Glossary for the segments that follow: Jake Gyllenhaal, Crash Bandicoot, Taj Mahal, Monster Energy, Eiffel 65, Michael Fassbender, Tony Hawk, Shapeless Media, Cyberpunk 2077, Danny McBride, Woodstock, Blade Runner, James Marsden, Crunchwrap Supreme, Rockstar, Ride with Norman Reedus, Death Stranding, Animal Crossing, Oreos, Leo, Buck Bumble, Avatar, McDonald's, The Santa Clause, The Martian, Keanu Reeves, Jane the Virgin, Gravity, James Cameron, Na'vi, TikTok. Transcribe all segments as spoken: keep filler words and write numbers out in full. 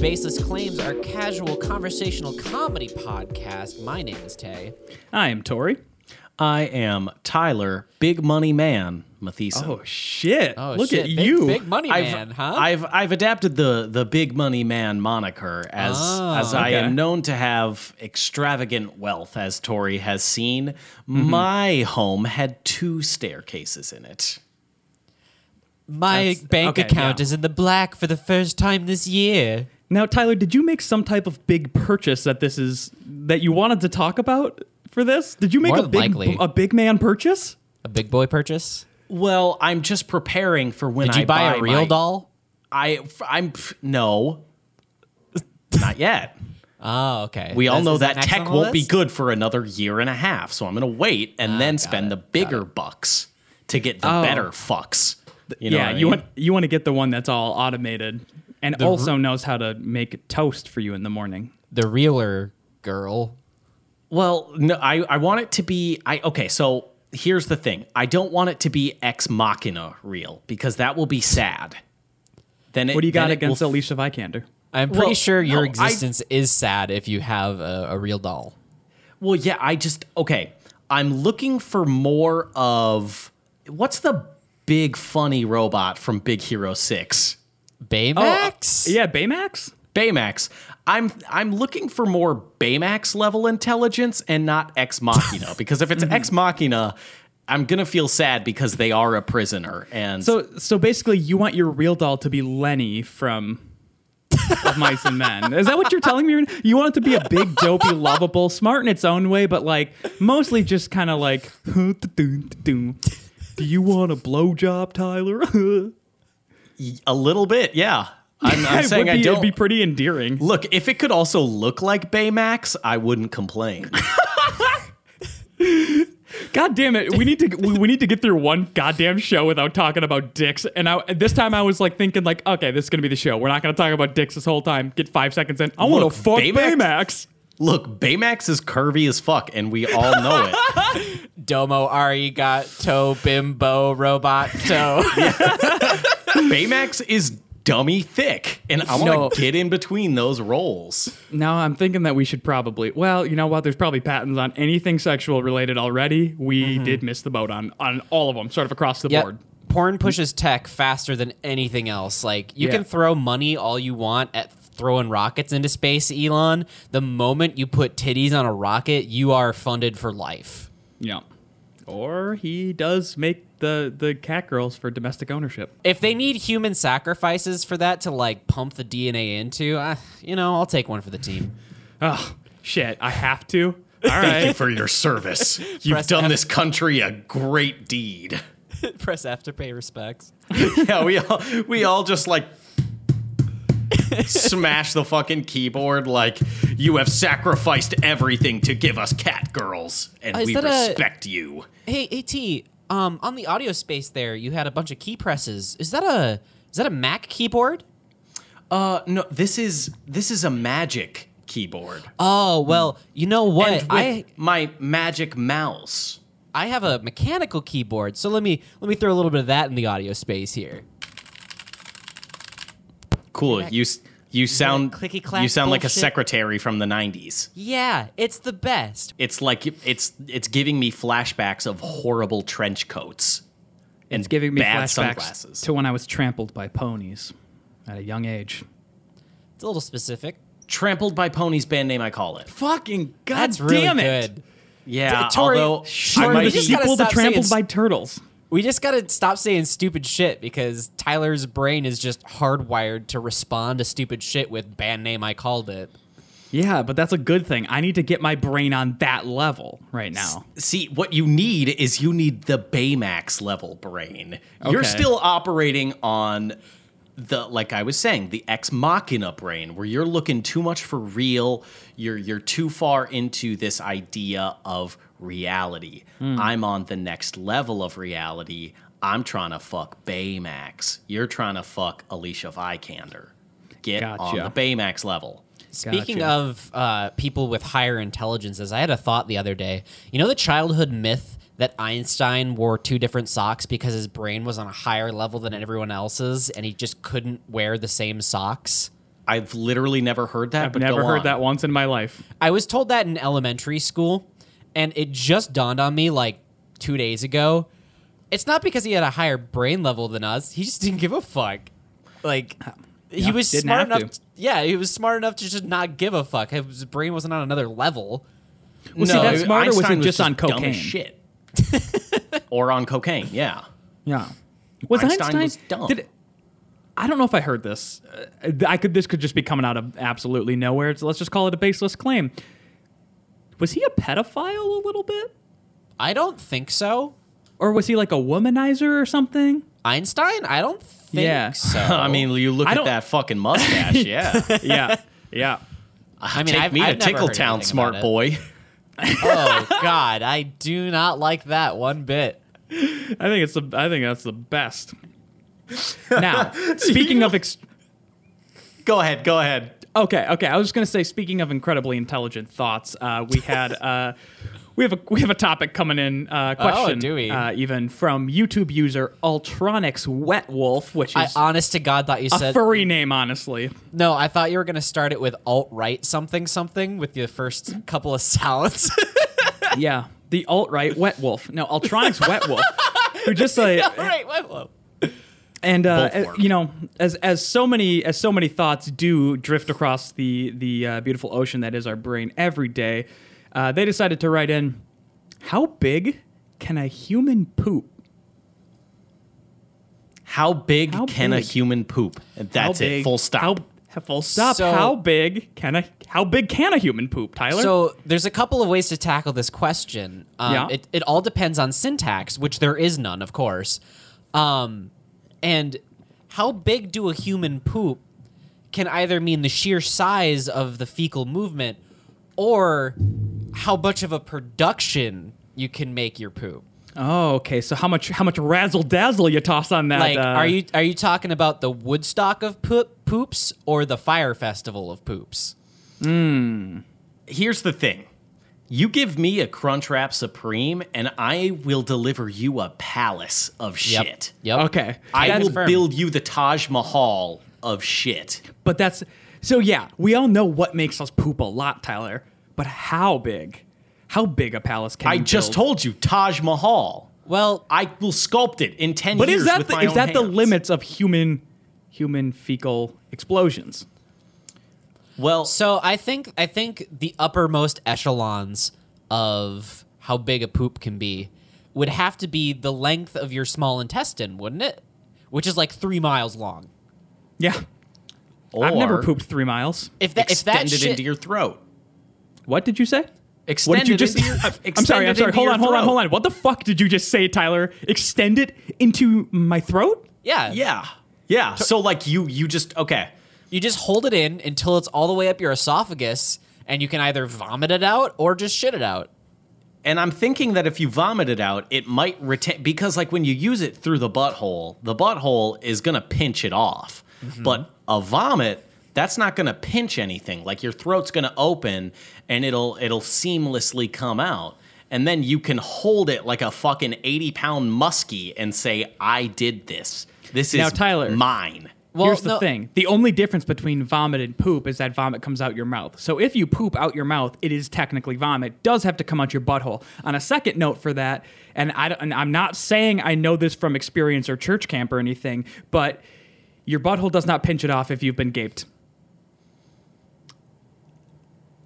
Baseless Claims, our casual conversational comedy podcast. My name is Tay. I am Tori. I am Tyler, Big Money Man, Mathisa. Oh, shit. Oh, Look shit. at big, you. Big Money I've, Man, huh? I've I've adapted the the Big Money Man moniker as, oh, as okay. I am known to have extravagant wealth, as Tori has seen. Mm-hmm. My home had two staircases in it. My That's, bank okay, account yeah. is in the black for the first time this year. Now, Tyler, did you make some type of big purchase that this is that you wanted to talk about for this? Did you make More a big b- a big man purchase? A big boy purchase? Well, I'm just preparing for when I buy Did you buy, buy a real my, doll? I I'm no. Not yet. Oh, okay. We all That's, know that, that tech won't list? be good for another year and a half, so I'm going to wait and oh, then spend it. the bigger bucks to get the oh. better fucks. You know yeah, I mean? you want you want to get the one that's all automated and the also r- knows how to make toast for you in the morning. The realer girl. Well, no, I, I want it to be... I Okay, so here's the thing. I don't want it to be Ex Machina real, because that will be sad. Then it, What do you got against f- Alicia Vikander? I'm pretty well, sure your no, existence I, is sad if you have a, a real doll. Well, yeah, I just... Okay, I'm looking for more of... What's the... Big funny robot from Big Hero six. Baymax? Oh, yeah, Baymax? Baymax. I'm I'm looking for more Baymax level intelligence and not Ex Machina. Because if it's mm-hmm. Ex Machina, I'm going to feel sad because they are a prisoner. And So so basically you want your real doll to be Lenny from Mice and Men. Is that what you're telling me? You want it to be a big, dopey, lovable, smart in its own way, but like mostly just kind of like... Do you want a blowjob, Tyler? A little bit, yeah. I'm, I'm saying be, I don't. It'd be pretty endearing. Look, if it could also look like Baymax, I wouldn't complain. God damn it! We need to we need to get through one goddamn show without talking about dicks. And I, this time I was like thinking, like, okay, this is gonna be the show. We're not gonna talk about dicks this whole time. Get five seconds in. I want to fuck Baymax. Baymax. Look, Baymax is curvy as fuck, and we all know it. Domo arigato bimbo roboto. Baymax is dummy thick, and I want to no. get in between those roles. No, I'm thinking that we should probably... Well, you know what? There's probably patents on anything sexual related already. We mm-hmm. did miss the boat on, on all of them, sort of across the yep. board. Porn pushes tech faster than anything else. Like, you yeah. can throw money all you want at... throwing rockets into space, Elon. The moment you put titties on a rocket, you are funded for life. Yeah. Or he does make the, the cat girls for domestic ownership. If they need human sacrifices for that to, like, pump the D N A into, I, you know, I'll take one for the team. Oh, shit. I have to? All right. Thank you for your service. You've Press done F- this country a great deed. Press F to pay respects. Yeah, we all, we all just, like... smash the fucking keyboard like you have sacrificed everything to give us cat girls and uh, we respect a... you. Hey, AT, um, on the audio space there, you had a bunch of key presses. Is that a is that a Mac keyboard? Uh, no, this is this is a Magic keyboard. Oh, well, you know what? And with I my Magic mouse. I have a mechanical keyboard, so let me let me throw a little bit of that in the audio space here. Cool. You you sound clicky clack you sound bullshit. Like a secretary from the nineties. Yeah, it's the best. It's like it's it's giving me flashbacks of horrible trench coats. And it's giving me bad flashbacks sunglasses. To when I was trampled by ponies at a young age. It's a little specific. Trampled by Ponies, band name I call it. Fucking goddamn really it. Good. Yeah, D- although sure, I might be equal to Trampled by Turtles. We just got to stop saying stupid shit because Tyler's brain is just hardwired to respond to stupid shit with band name I called it. Yeah, but that's a good thing. I need to get my brain on that level right now. S- see, what you need is you need the Baymax level brain. Okay. You're still operating on the, like I was saying, the Ex Machina brain where you're looking too much for real. You're, you're too far into this idea of reality. Mm. I'm on the next level of reality. I'm trying to fuck Baymax. You're trying to fuck Alicia Vikander. Get gotcha. on the Baymax level. Speaking gotcha. of uh, people with higher intelligences, I had a thought the other day. You know the childhood myth that Einstein wore two different socks because his brain was on a higher level than everyone else's and he just couldn't wear the same socks? I've literally never heard that. I've but never heard on. that once in my life. I was told that in elementary school, and it just dawned on me like two days ago. It's not because he had a higher brain level than us. He just didn't give a fuck. Like yeah, he was smart enough. To. Yeah, he was smart enough to just not give a fuck. His brain wasn't on another level. Well, no, see, that's smarter was he just on cocaine? Dumb as shit. Or on cocaine? Yeah. Yeah. Was Einstein, Einstein was dumb? Did it, I don't know if I heard this. Uh, I could. This could just be coming out of absolutely nowhere. So let's just call it a baseless claim. Was he a pedophile a little bit? I don't think so. Or was he like a womanizer or something? Einstein? I don't think yeah. so. I mean, you look I at that fucking mustache. Yeah. yeah. Yeah. I mean, Take I've, me I've to Tinkletown, smart boy. Oh, God. I do not like that one bit. I think it's the, I think that's the best. Now, speaking of... Ex- go ahead. Go ahead. Okay. Okay. I was just going to say, speaking of incredibly intelligent thoughts, uh, we had... Uh, We have a we have a topic coming in uh, question. Oh, do we? Uh, even from YouTube user Ultronics Wet Wolf, which is I honest to God thought you a said a furry name. Honestly, no, I thought you were gonna start it with alt right something something with your first couple of sounds. Yeah, the alt right Wet Wolf. No, Ultronics Wet Wolf, who just like alt right Wet Wolf. And uh, uh, you know, as as so many as so many thoughts do drift across the the uh, beautiful ocean that is our brain every day. Uh, they decided to write in, how big can a human poop? How big how can big? a human poop? That's big, it. Full stop. How, full stop. So, how big can a how big can a human poop, Tyler? So there's a couple of ways to tackle this question. Um, yeah. It it all depends on syntax, which there is none, of course. Um, and how big do a human poop can either mean the sheer size of the fecal movement or how much of a production you can make your poop. Oh, okay. So how much how much razzle dazzle you toss on that? Like, uh, are you are you talking about the Woodstock of poop, poops or the Fire Festival of poops? Mm. Here's the thing: you give me a Crunchwrap Supreme, and I will deliver you a palace of yep. shit. Yep. Okay. I that's will firm. build you the Taj Mahal of shit. But that's so. Yeah, we all know what makes us poop a lot, Tyler. But how big? How big a palace can I you build? I just told you, Taj Mahal. Well, I will sculpt it in ten but years is that with the, my is own that hands. The limits of human, human fecal explosions? Well, so I think I think the uppermost echelons of how big a poop can be would have to be the length of your small intestine, wouldn't it? Which is like three miles long. Yeah, or I've never pooped three miles. If that extended if that shit, into your throat. What did you say? Extend what did you just your, I'm sorry, I'm sorry. Hold on, hold on, hold on. What the fuck did you just say, Tyler? Extend it into my throat? Yeah. Yeah. Yeah. So like you you just okay. You just hold it in until it's all the way up your esophagus and you can either vomit it out or just shit it out. And I'm thinking that if you vomit it out, it might retain because like when you use it through the butthole, the butthole is going to pinch it off. Mm-hmm. But a vomit that's not going to pinch anything. Like your throat's going to open and it'll it'll seamlessly come out. And then you can hold it like a fucking eighty pound muskie and say, I did this. This now, is Tyler, mine. Well, here's the no. thing. The only difference between vomit and poop is that vomit comes out your mouth. So if you poop out your mouth, it is technically vomit. It does have to come out your butthole. On a second note for that, and, I, and I'm not saying I know this from experience or church camp or anything, but your butthole does not pinch it off if you've been gaped.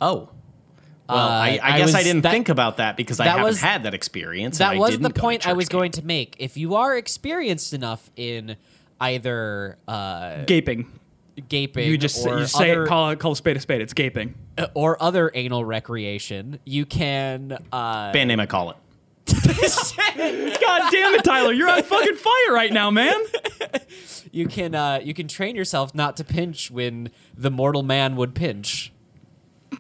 Oh, well, uh, I, I, I guess was, I didn't that, think about that because that I haven't was, had that experience. That was the point I was camp. going to make. If you are experienced enough in either uh, gaping, gaping, you just or you say other, it, call call a spade a spade. It's gaping uh, or other anal recreation. You can uh, band name. I call it. God damn it, Tyler! You're on fucking fire right now, man. You can uh, you can train yourself not to pinch when the mortal man would pinch.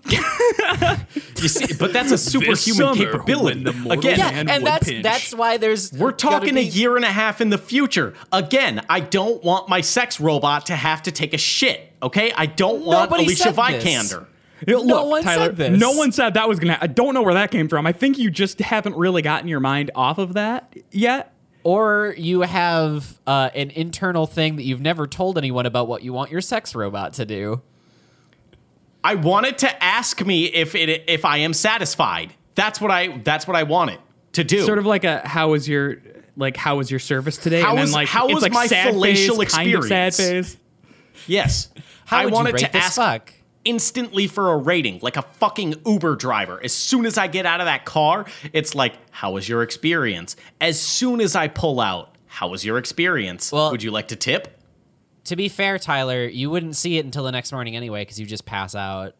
You see, but that's a superhuman capability again, yeah, and that's pinch. that's why there's we're talking be, a year and a half in the future again. I don't want my sex robot to have to take a shit. Okay, I don't want Alicia Vikander. Look, no one Tyler, said this. No one said that was gonna. I don't know where that came from. I think you just haven't really gotten your mind off of that yet, or you have uh, an internal thing that you've never told anyone about what you want your sex robot to do. I want it to ask me if it if I am satisfied. That's what I that's what I want it to do. Sort of like a how was your like how was your service today? How and was, then like how it's was like my sad facial phase, experience? Kind of sad phase. Yes. How I would want you it rate to this ask fuck? Instantly for a rating, like a fucking Uber driver. As soon as I get out of that car, it's like, how was your experience? As soon as I pull out, how was your experience? Well, would you like to tip? To be fair, Tyler, you wouldn't see it until the next morning anyway, because you just pass out.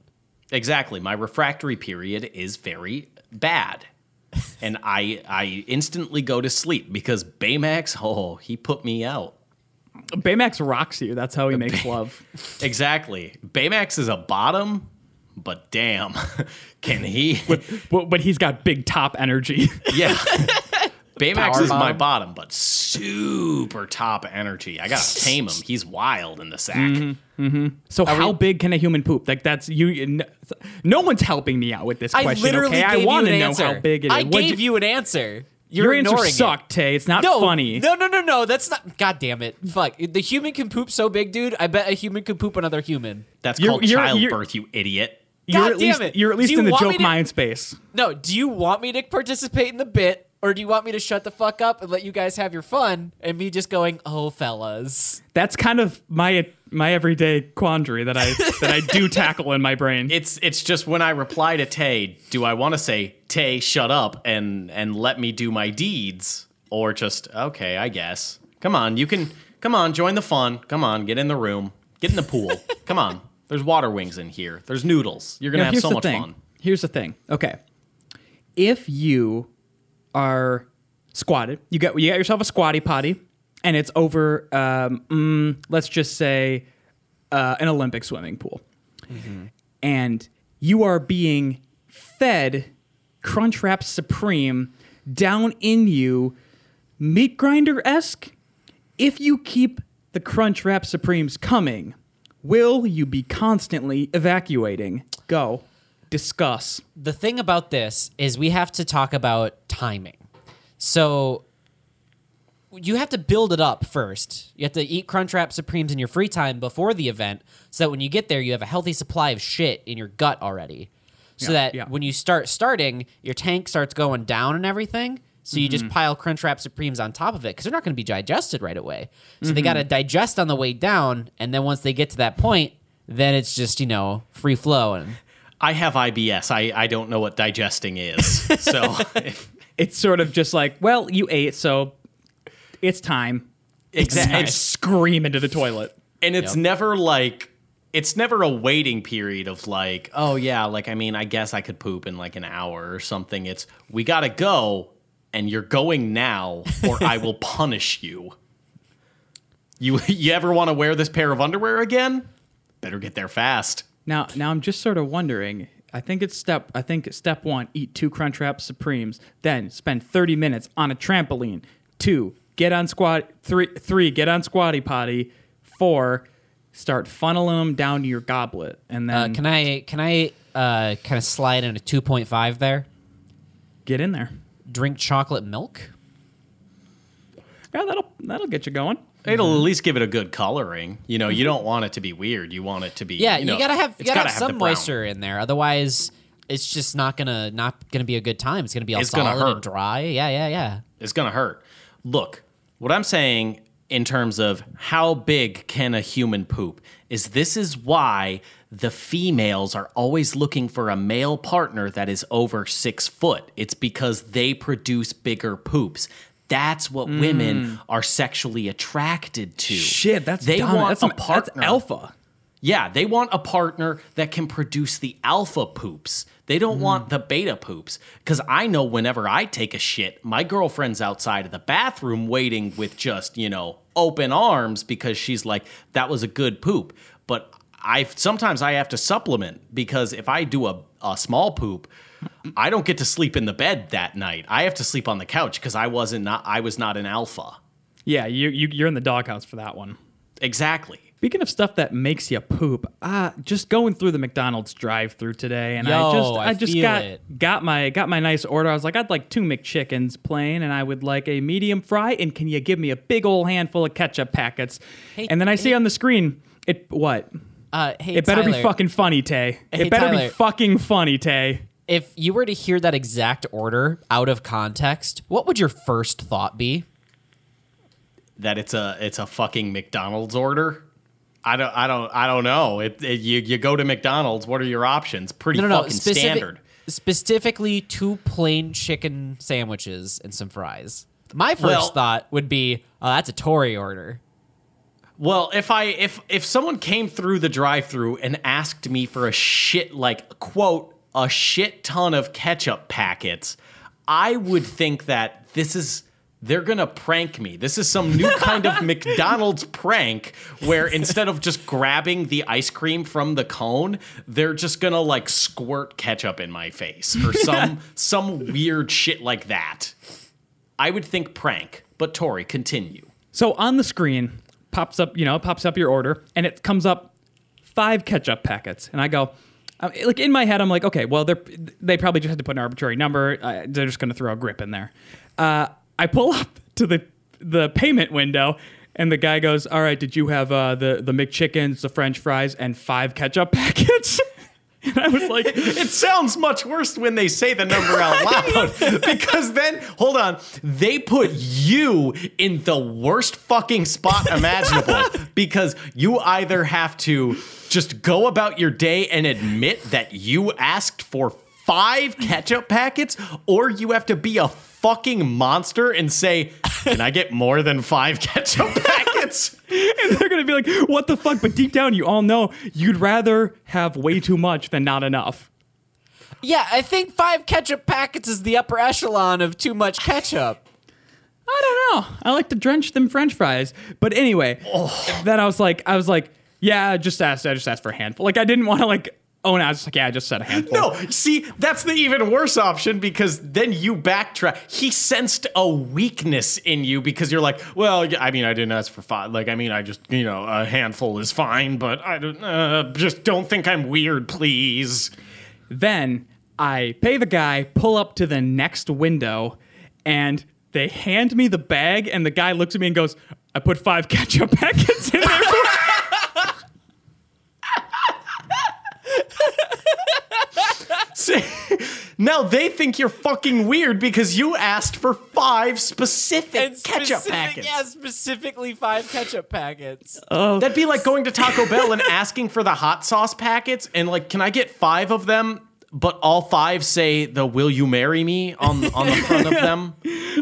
Exactly. My refractory period is very bad. And I I instantly go to sleep because Baymax, oh, he put me out. Baymax rocks you. That's how he makes Bay- love. Exactly. Baymax is a bottom, but damn, can he? But, but he's got big top energy. Yeah. Baymax Power is bottom. My bottom, but super top energy. I got to tame him. He's wild in the sack. Mm-hmm, mm-hmm. So Are how we, big can a human poop? Like that's you. No one's helping me out with this I question. Literally okay? Gave I want to an know answer. How big it is. I What'd gave you, you an answer. You're Your answer sucked, Tay. It's not no, funny. No, no, no, no. That's not. God damn it. Fuck. The human can poop so big, dude. I bet a human could poop another human. That's you're, called you're, childbirth, you're, you idiot. God you're at damn least, it. You're at least you in the joke to, mind space. No. Do you want me to participate in the bit, or do you want me to shut the fuck up and let you guys have your fun, and me just going, oh, fellas? That's kind of my my everyday quandary that I that I do tackle in my brain. It's it's just when I reply to Tay, do I want to say, Tay, shut up and and let me do my deeds, or just okay, I guess. Come on, you can come on, join the fun. Come on, get in the room, get in the pool. Come on, there's water wings in here. There's noodles. You're gonna now, have so much thing. Fun. Here's the thing. Okay, if you are squatted, you got you got yourself a squatty potty, and it's over. Um, mm, let's just say uh, an Olympic swimming pool, mm-hmm. and you are being fed Crunchwrap Supreme down in you, meat grinder-esque. If you keep the Crunchwrap Supremes coming, will you be constantly evacuating? Go. Discuss. The thing about this is we have to talk about timing. So you have to build it up first. You have to eat Crunchwrap Supremes in your free time before the event so that when you get there, you have a healthy supply of shit in your gut already. So yeah, that yeah. when you start starting, your tank starts going down and everything. So mm-hmm. you just pile Crunchwrap Supremes on top of it because they're not going to be digested right away. So mm-hmm. they got to digest on the way down. And then once they get to that point, then it's just, you know, free flow. And I have I B S. I, I don't know what digesting is. So if, it's sort of just like, well, you ate, so it's time. Exactly. It's scream into the toilet. And it's yep. never like... It's never a waiting period of like, oh, yeah, like, I mean, I guess I could poop in like an hour or something. It's we got to go and you're going now or I will punish you. You you ever want to wear this pair of underwear again? Better get there fast. Now, now I'm just sort of wondering. I think it's step I think it's step one. Eat two Crunchwrap Supremes. Then spend thirty minutes on a trampoline. Two, get on squat. Three, three get on squatty potty. Four, start funneling them down to your goblet, and then uh, can I can I uh, kind of slide in a two point five there? Get in there. Drink chocolate milk. Yeah, that'll that'll get you going. It'll mm-hmm. at least give it a good coloring. You know, you don't want it to be weird. You want it to be yeah. You, know, you gotta have you gotta, gotta have some moisture in there, otherwise it's just not gonna not gonna be a good time. It's gonna be all it's solid and dry. Yeah, yeah, yeah. It's gonna hurt. Look, what I'm saying. In terms of how big can a human poop, is this is why the females are always looking for a male partner that is over six foot. It's because they produce bigger poops. That's what mm. women are sexually attracted to. Shit, that's they dumb. Want that's a some, partner. That's alpha. Yeah, they want a partner that can produce the alpha poops. They don't mm. want the beta poops. Because I know whenever I take a shit, my girlfriend's outside of the bathroom waiting with just, you know, open arms because she's like, that was a good poop. But I sometimes I have to supplement because if I do a, a small poop, I don't get to sleep in the bed that night. I have to sleep on the couch because I wasn't not I was not an alpha. Yeah, you, you you're in the doghouse for that one. Exactly. Speaking of stuff that makes you poop, uh, just going through the McDonald's drive-thru today, and Yo, I just I, I just got it. got my got my nice order. I was like, I'd like two McChickens plain, and I would like a medium fry, and can you give me a big old handful of ketchup packets? Hey, and then I hey. see on the screen, it what? Uh, hey, it better Tyler. be fucking funny, Tay. Hey, it better Tyler. be fucking funny, Tay. If you were to hear that exact order out of context, what would your first thought be? That it's a it's a fucking McDonald's order. I don't I don't I don't know. It, it you you go to McDonald's. What are your options? Pretty no, no, fucking no. Specific, standard. Specifically, two plain chicken sandwiches and some fries. My first well, thought would be, oh, that's a Tory order. Well, if I if if someone came through the drive-thru and asked me for a shit like quote a shit ton of ketchup packets, I would think that this is. They're going to prank me. This is some new kind of McDonald's prank where instead of just grabbing the ice cream from the cone, they're just going to like squirt ketchup in my face or some some weird shit like that. I would think prank, but Tori, continue. So on the screen pops up, you know, pops up your order and it comes up five ketchup packets. And I go, like in my head, I'm like, okay, well, they're they probably just had to put an arbitrary number. Uh, they're just going to throw a grip in there. Uh, I pull up to the the payment window, and the guy goes, all right, did you have uh, the, the McChickens, the French fries, and five ketchup packets? And I was like... It sounds much worse when they say the number out loud, because then, hold on, they put you in the worst fucking spot imaginable, because you either have to just go about your day and admit that you asked for five ketchup packets, or you have to be a fucking monster and say, can I get more than five ketchup packets? And they're going to be like, what the fuck? But deep down, you all know you'd rather have way too much than not enough. Yeah, I think five ketchup packets is the upper echelon of too much ketchup. I don't know. I like to drench them French fries. But anyway, oh. then I was like, I was like, yeah, I just asked. I just asked for a handful. Like, I didn't want to like... Oh, no, I was just like, yeah, I just said a handful. No, see, that's the even worse option because then you backtrack. He sensed a weakness in you because you're like, well, I mean, I didn't ask for five. Like, I mean, I just, you know, a handful is fine, but I don't, uh, just don't think I'm weird, please. Then I pay the guy, pull up to the next window, and they hand me the bag, and the guy looks at me and goes, I put five ketchup packets in there for Now they think you're fucking weird because you asked for five specific and ketchup specific, packets. Yeah, specifically five ketchup packets. Oh. That'd be like going to Taco Bell and asking for the hot sauce packets and like, can I get five of them? But all five say the "Will you marry me" on on the front of them.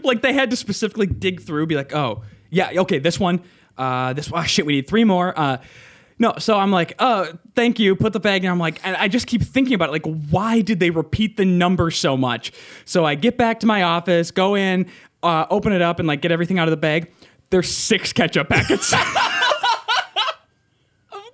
Like they had to specifically dig through, be like, oh yeah, okay, this one, uh, this one. Oh, shit, we need three more. Uh, No, so I'm like, oh, thank you. Put the bag in. I'm like, and I just keep thinking about it. Like, why did they repeat the number so much? So I get back to my office, go in, uh, open it up, and like get everything out of the bag. There's six ketchup packets. Of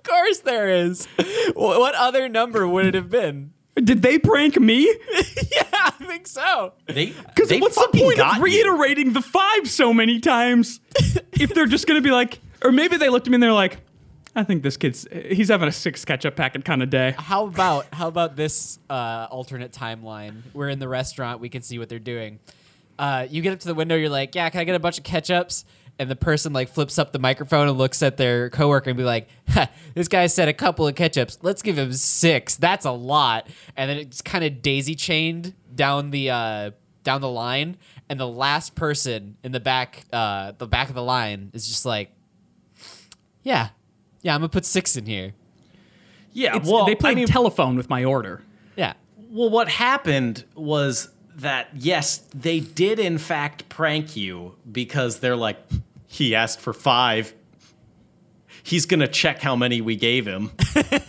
course there is. What other number would it have been? Did they prank me? Yeah, I think so. Because what's the point of reiterating you. the five so many times if they're just going to be like, or maybe they looked at me and they're like, I think this kid's, he's having a six ketchup packet kind of day. How about how about this uh, alternate timeline? We're in the restaurant. We can see what they're doing. Uh, you get up to the window. You're like, yeah, can I get a bunch of ketchups? And the person like flips up the microphone and looks at their coworker and be like, ha, this guy said a couple of ketchups. Let's give him six. That's a lot. And then it's kind of daisy chained down the uh, down the line. And the last person in the back, uh, the back of the line is just like, yeah. Yeah, I'm going to put six in here. Yeah, it's, well... They played I mean, telephone with my order. Yeah. Well, what happened was that, yes, they did, in fact, prank you because they're like, he asked for five. He's going to check how many we gave him.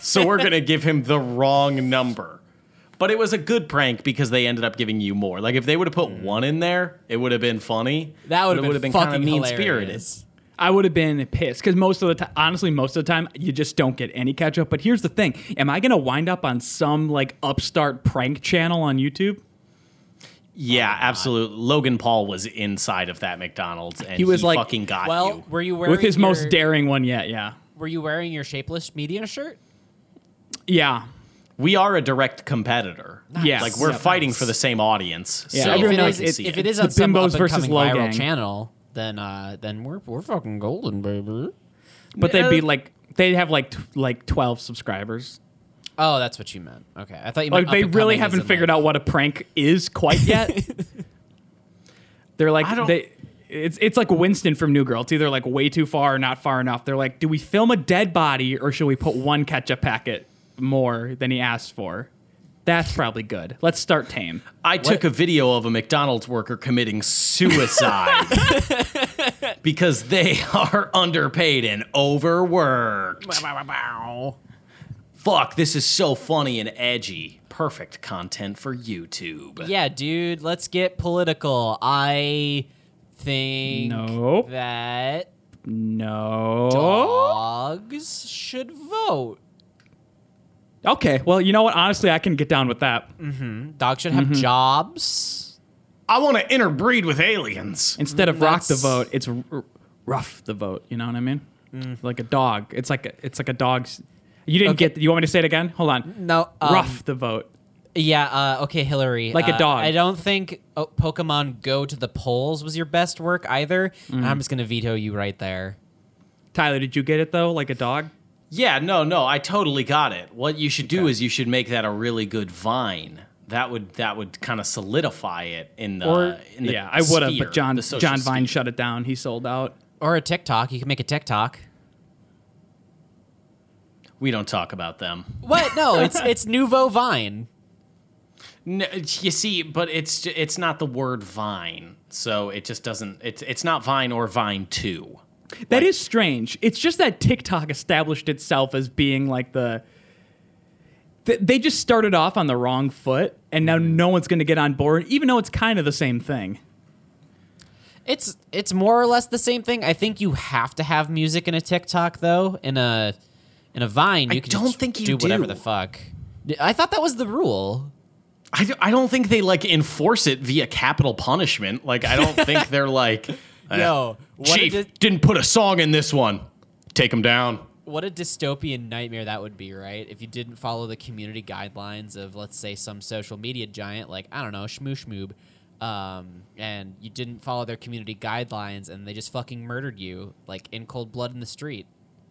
So we're going to give him the wrong number. But it was a good prank because they ended up giving you more. Like, if they would have put mm. one in there, it would have been funny. That would have been, been fucking mean-spirited. I would have been pissed because most of the time, honestly, most of the time, you just don't get any catch-up. But here's the thing. Am I going to wind up on some, like, upstart prank channel on YouTube? Yeah, oh, absolutely. God. Logan Paul was inside of that McDonald's, and he, was he like, fucking got well, you. Were you wearing With his your, most daring one yet, yeah. Were you wearing your Shapeless Media shirt? Yeah. We are a direct competitor. Nice. Yes. Like, we're yeah, fighting for the same audience. Yeah. So if it, is, it, if it is on some up-and-coming viral channel... Then, uh, then we're we're fucking golden, baby. But they'd be like They have like t- like twelve subscribers. Oh, that's what you meant. Okay, I thought you meant. Like, they really haven't figured life. out what a prank is quite yet. They're like they. It's it's like Winston from New Girl. It's either like way too far or not far enough. They're like, do we film a dead body or should we put one ketchup packet more than he asked for? That's probably good. Let's start tame. I what? took a video of a McDonald's worker committing suicide because they are underpaid and overworked. Fuck, this is so funny and edgy. Perfect content for YouTube. Yeah, dude, let's get political. I... think nope. that no dogs should vote. Okay, well, you know what? Honestly, I can get down with that. Mm-hmm. Dogs should have mm-hmm. jobs. I want to interbreed with aliens. Instead of That's... rock the vote, it's r- rough the vote. You know what I mean? Mm. Like a dog. It's like a, it's like a dog's... You didn't okay. get... You want me to say it again? Hold on. No. Um, rough the vote. Yeah, uh, okay, Hillary. Like uh, a dog. I don't think oh, Pokemon Go to the polls was your best work either. Mm. I'm just going to veto you right there. Tyler, did you get it, though, like a dog? Yeah, no, no, I totally got it. What you should do okay. is you should make that a really good Vine. That would that would kind of solidify it in the or, in the Yeah, sphere, I would have, but John, John Vine sphere. shut it down. He sold out. Or a TikTok. You can make a TikTok. We don't talk about them. What? No, it's it's Nouveau Vine. No, you see, but it's it's not the word Vine, so it just doesn't. It's it's not Vine or Vine two. That like, is strange. It's just that TikTok established itself as being like the. Th- they just started off on the wrong foot, and now no one's going to get on board, even though it's kind of the same thing. It's it's more or less the same thing. I think you have to have music in a TikTok, though. In a in a Vine, you I can don't just think you do whatever do. the fuck. I thought that was the rule. I don't think they, like, enforce it via capital punishment. Like, I don't think they're like, uh, yo, what Chief, di- didn't put a song in this one. Take him down. What a dystopian nightmare that would be, right? If you didn't follow the community guidelines of, let's say, some social media giant, like, I don't know, Shmoo Shmoob, um, and you didn't follow their community guidelines, and they just fucking murdered you, like, in cold blood in the street.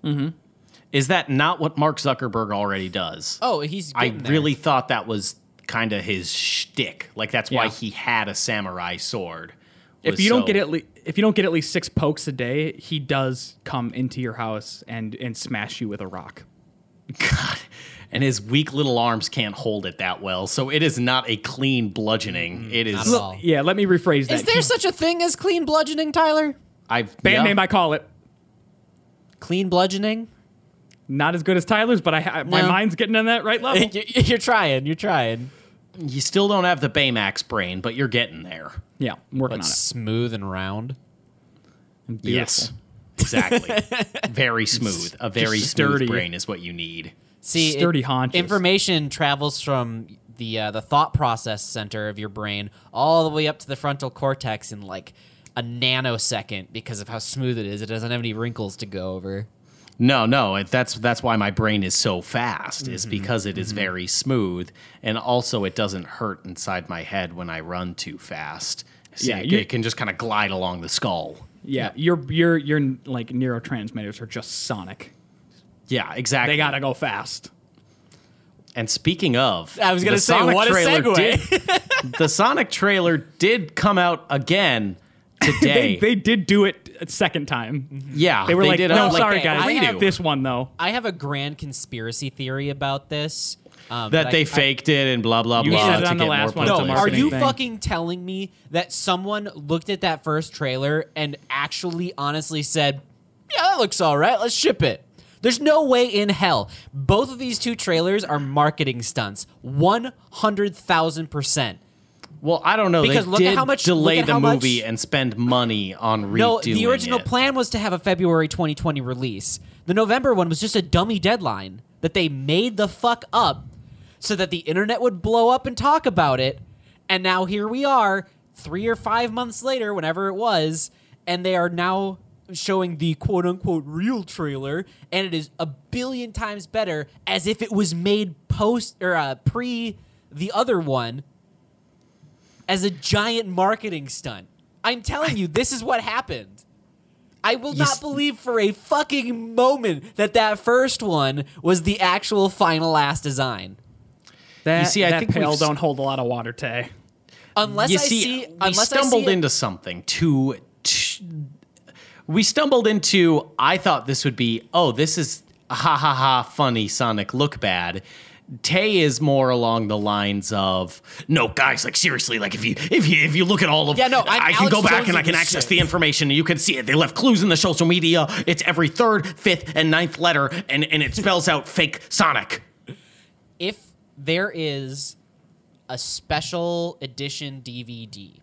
Mm-hmm. Is that not what Mark Zuckerberg already does? Oh, he's getting I there. really thought that was... kind of his shtick. Like, that's yeah. why he had a samurai sword. If you so don't get at le- if you don't get at least six pokes a day, he does come into your house and and smash you with a rock. God. And his weak little arms can't hold it that well, so it is not a clean bludgeoning. Mm, it is... L- yeah, let me rephrase that. Is there such a thing as clean bludgeoning, Tyler? I've... Band yeah. name, I call it. Clean bludgeoning? Not as good as Tyler's, but I, I no. my mind's getting on that right level. you're, you're trying. You're trying. You still don't have the Baymax brain, but you're getting there. Yeah, I'm working but on it. Smooth and round. And beautiful. Yes, exactly. Very smooth. It's a very smooth brain is what you need. See, sturdy it, haunches. Information travels from the uh, the thought process center of your brain all the way up to the frontal cortex in like a nanosecond because of how smooth it is. It doesn't have any wrinkles to go over. No, no, it, that's that's why my brain is so fast, is mm-hmm. because it is mm-hmm. very smooth, and also it doesn't hurt inside my head when I run too fast. So yeah, it, you, it can just kind of glide along the skull. Yeah, yeah, your your your like neurotransmitters are just sonic. Yeah, exactly. They gotta go fast. And speaking of, I was gonna say, Sonic what a segue. Did, the Sonic trailer did come out again today. they, they did do it. Second time. Yeah. They were they like, did no, like, sorry, guys. I have this one, though. I have a grand conspiracy theory about this. Um, that they I, faked I, it and blah, blah, blah. You said on the last one. No, are you thing. fucking telling me that someone looked at that first trailer and actually honestly said, yeah, that looks all right. Let's ship it. There's no way in hell. Both of these two trailers are marketing stunts. one hundred thousand percent. Well, I don't know. Because they look did at how much, delay the how movie much, and spend money on redoing No, the original it. plan was to have a February twenty twenty release. The November one was just a dummy deadline that they made the fuck up so that the internet would blow up and talk about it. And now here we are, three or five months later, whenever it was, and they are now showing the quote-unquote real trailer, and it is a billion times better as if it was made post or uh, pre the other one. As a giant marketing stunt. I'm telling you, this is what happened. I will you not s- believe for a fucking moment that that first one was the actual final ass design. That, you see, I that think pail don't hold a lot of water, Tay. Unless you I see, see we unless stumbled I see into something too. T- we stumbled into. I thought this would be. Oh, this is ha ha ha funny. Sonic look bad. Tay is more along the lines of, no, guys, like, seriously, like, if you if you, if you look at all of... Yeah, no, I Alex can go back Jones and I can access shit. the information, and you can see it. They left clues in the social media. It's every third, fifth, and ninth letter, and, and it spells out fake Sonic. If there is a special edition D V D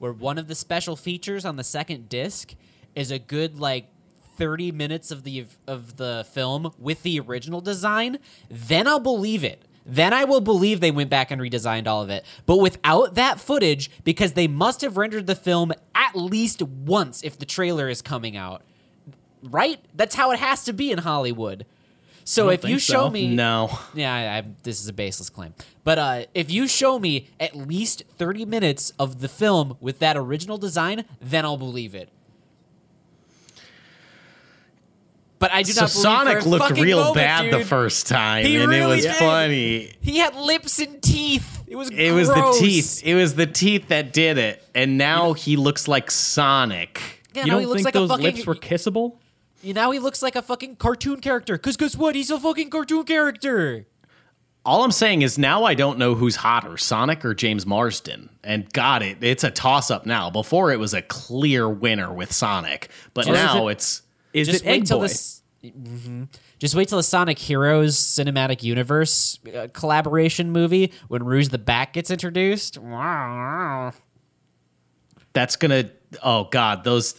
where one of the special features on the second disc is a good, like, thirty minutes of the of the film with the original design, then I'll believe it. Then I will believe they went back and redesigned all of it. But without that footage, because they must have rendered the film at least once if the trailer is coming out, right? That's how it has to be in Hollywood. So if you show so. me... No. Yeah, I, I, this is a baseless claim. But uh, if you show me at least thirty minutes of the film with that original design, then I'll believe it. But I do so not believe Sonic for a looked real moment, bad dude. the first time, he and really it was did. funny. He had lips and teeth. It was. It gross. was the teeth. It was the teeth that did it, and now he looks like Sonic. Yeah, you don't he looks think like those a fucking, lips were kissable? You now he looks like a fucking cartoon character. Cause guess what? He's a fucking cartoon character. All I'm saying is now I don't know who's hotter, Sonic or James Marsden. And God, it it's a toss up now. Before it was a clear winner with Sonic, but Just now it- it's. Is just it wait till this. Mm-hmm. Just wait till the Sonic Heroes Cinematic Universe uh, collaboration movie when Rouge the Bat gets introduced. That's gonna. Oh God, those,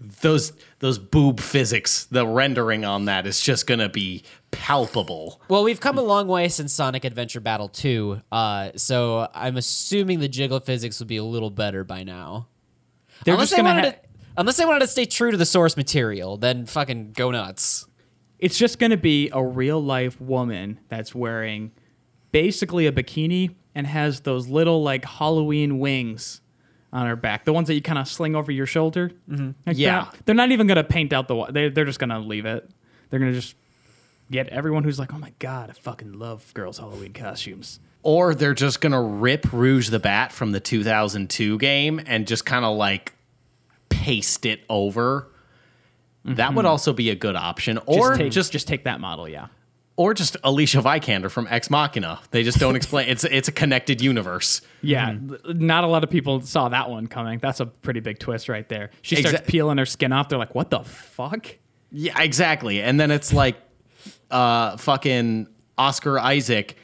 those, those boob physics. The rendering on that is just gonna be palpable. Well, we've come a long way since Sonic Adventure Battle two, uh, so I'm assuming the jiggle physics would be a little better by now. They're Unless just gonna. Unless they wanted to stay true to the source material, then fucking go nuts. It's just going to be a real-life woman that's wearing basically a bikini and has those little, like, Halloween wings on her back. The ones that you kind of sling over your shoulder. Mm-hmm. Like yeah. That. They're not even going to paint out the... They, they're just going to leave it. They're going to just get everyone who's like, oh, my God, I fucking love girls' Halloween costumes. Or they're just going to rip Rouge the Bat from the two thousand two game and just kind of, like... paste it over. Mm-hmm. That would also be a good option. Or just take, just, just take that model, yeah. Or just Alicia Vikander from Ex Machina. They just don't explain. It's it's a connected universe. Yeah, mm-hmm. Not a lot of people saw that one coming. That's a pretty big twist right there. She Exa- starts peeling her skin off. They're like, what the fuck? Yeah, exactly. And then it's like uh, fucking Oscar Isaac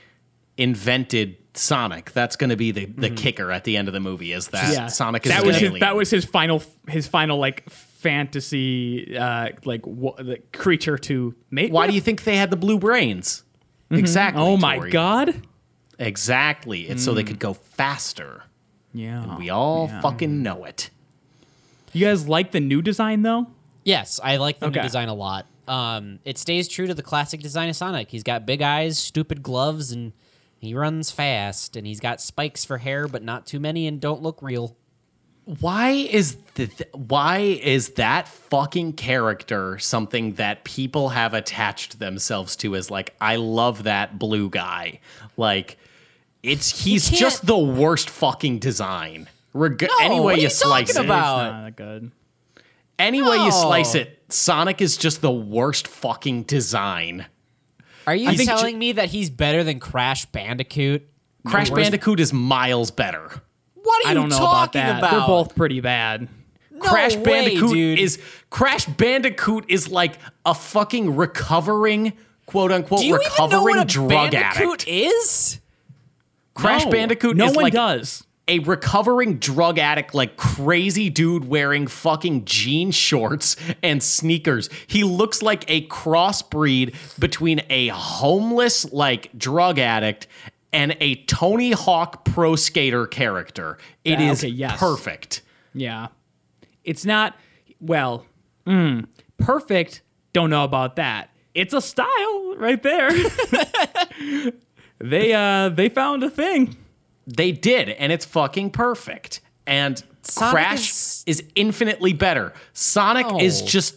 invented Sonic. That's going to be the, the mm-hmm. kicker at the end of the movie is that yeah. Sonic is that was his, that was his final his final like fantasy uh, like w- the creature to mate. Why with? do you think they had the blue brains? Mm-hmm. Exactly. Oh my Tori. God. Exactly. It's mm. so they could go faster. Yeah. And we all yeah. fucking know it. You guys like the new design though? Yes, I like the okay. new design a lot. Um, it stays true to the classic design of Sonic. He's got big eyes, stupid gloves, and he runs fast, and he's got spikes for hair, but not too many, and don't look real. Why is the th- why is that fucking character something that people have attached themselves to as like, I love that blue guy. Like, it's he's just the worst fucking design. Reg- no, any way you, you slice it, about? It's not that good. Any no. way you slice it, Sonic is just the worst fucking design. Are you telling j- me that he's better than Crash Bandicoot? Crash no, Bandicoot is miles better. What are I you don't know talking about, that. about? They're both pretty bad. No Crash way, Bandicoot dude. is Crash Bandicoot is like a fucking recovering, quote unquote, Do you recovering even know what a drug Bandicoot addict. Is? Crash no, Bandicoot no is one like does. a recovering drug addict, like crazy dude wearing fucking jean shorts and sneakers. He looks like a crossbreed between a homeless, like, drug addict and a Tony Hawk pro skater character. It yeah, is okay, yes. perfect. Yeah. It's not, well, mm, perfect. Don't know about that. It's a style right there. they uh, They found a thing. They did, and it's fucking perfect. and Sonic Crash is... is infinitely better. Sonic oh. is just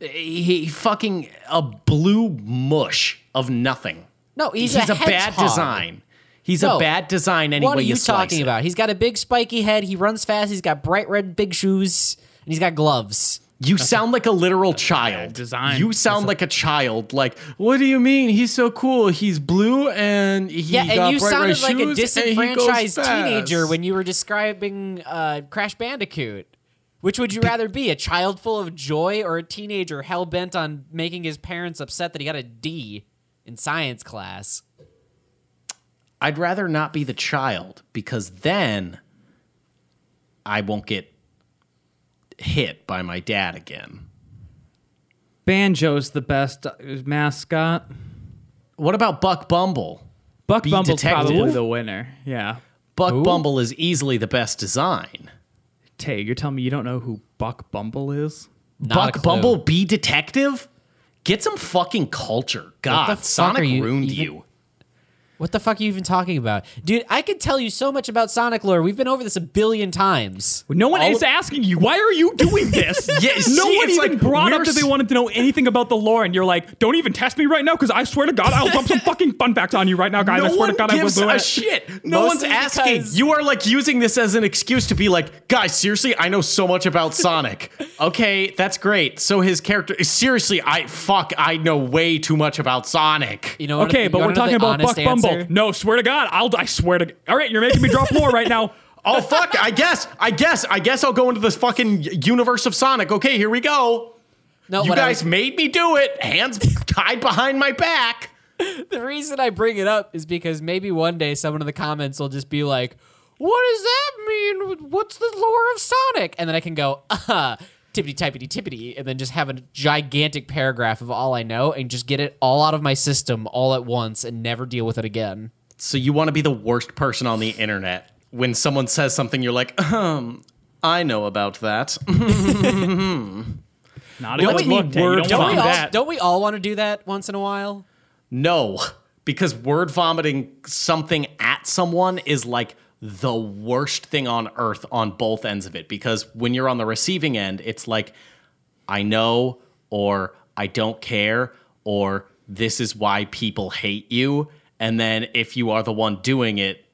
he fucking a blue mush of nothing. No, he's, he's a, a bad design. He's no, a bad design anyway. What are you, you talking it. about? He's got a big spiky head. He runs fast. He's got bright red big shoes, and he's got gloves. You that's sound a, like a literal child. A design. You sound a, like a child. Like, what do you mean? He's so cool. He's blue, and he yeah, got and you bright sounded red like shoes, a disenfranchised teenager when you were describing uh, Crash Bandicoot. Which would you rather be, a child full of joy or a teenager hell bent on making his parents upset that he got a D in science class? I'd rather not be the child, because then I won't get hit by my dad again. Banjo's the best mascot. What about Buck Bumble? Buck be Bumble's detective. Probably the winner. Yeah, Buck Ooh. Bumble is easily the best design. Tay, you're telling me you don't know who Buck Bumble is? Not Buck Bumble, be detective? Get some fucking culture. God, Sonic you ruined even- you. What the fuck are you even talking about? Dude, I could tell you so much about Sonic lore. We've been over this a billion times. No one All is of- asking you, why are you doing this? yes, no see, one even like brought up that they wanted to know anything about the lore, and you're like, don't even test me right now, because I swear to God, I'll dump some fucking fun facts on you right now, guys. No I swear to God, I will do it. Shit. No Mostly one's asking. You are like using this as an excuse to be like, guys, seriously, I know so much about Sonic. Okay, that's great. So his character, seriously, I fuck, I know way too much about Sonic. You know what okay, but we're talking about Buck Bumble. No, swear to God, I'll. I swear to. All right, you're making me drop lore right now. Oh fuck! I guess. I guess. I guess I'll go into this fucking universe of Sonic. Okay, here we go. No, you guys was, made me do it. Hands tied behind my back. The reason I bring it up is because maybe one day someone in the comments will just be like, "What does that mean? What's the lore of Sonic?" And then I can go, "Ah, uh, tippity tippity tippity," and then just have a gigantic paragraph of all I know and just get it all out of my system all at once and never deal with it again. So you want to be the worst person on the internet. When someone says something, you're like, um, I know about that. Not a good look, word vomit. Don't we all want to do that once in a while? No, because word vomiting something at someone is like the worst thing on earth on both ends of it, because when you're on the receiving end, it's like, I know, or I don't care, or this is why people hate you. And then if you are the one doing it,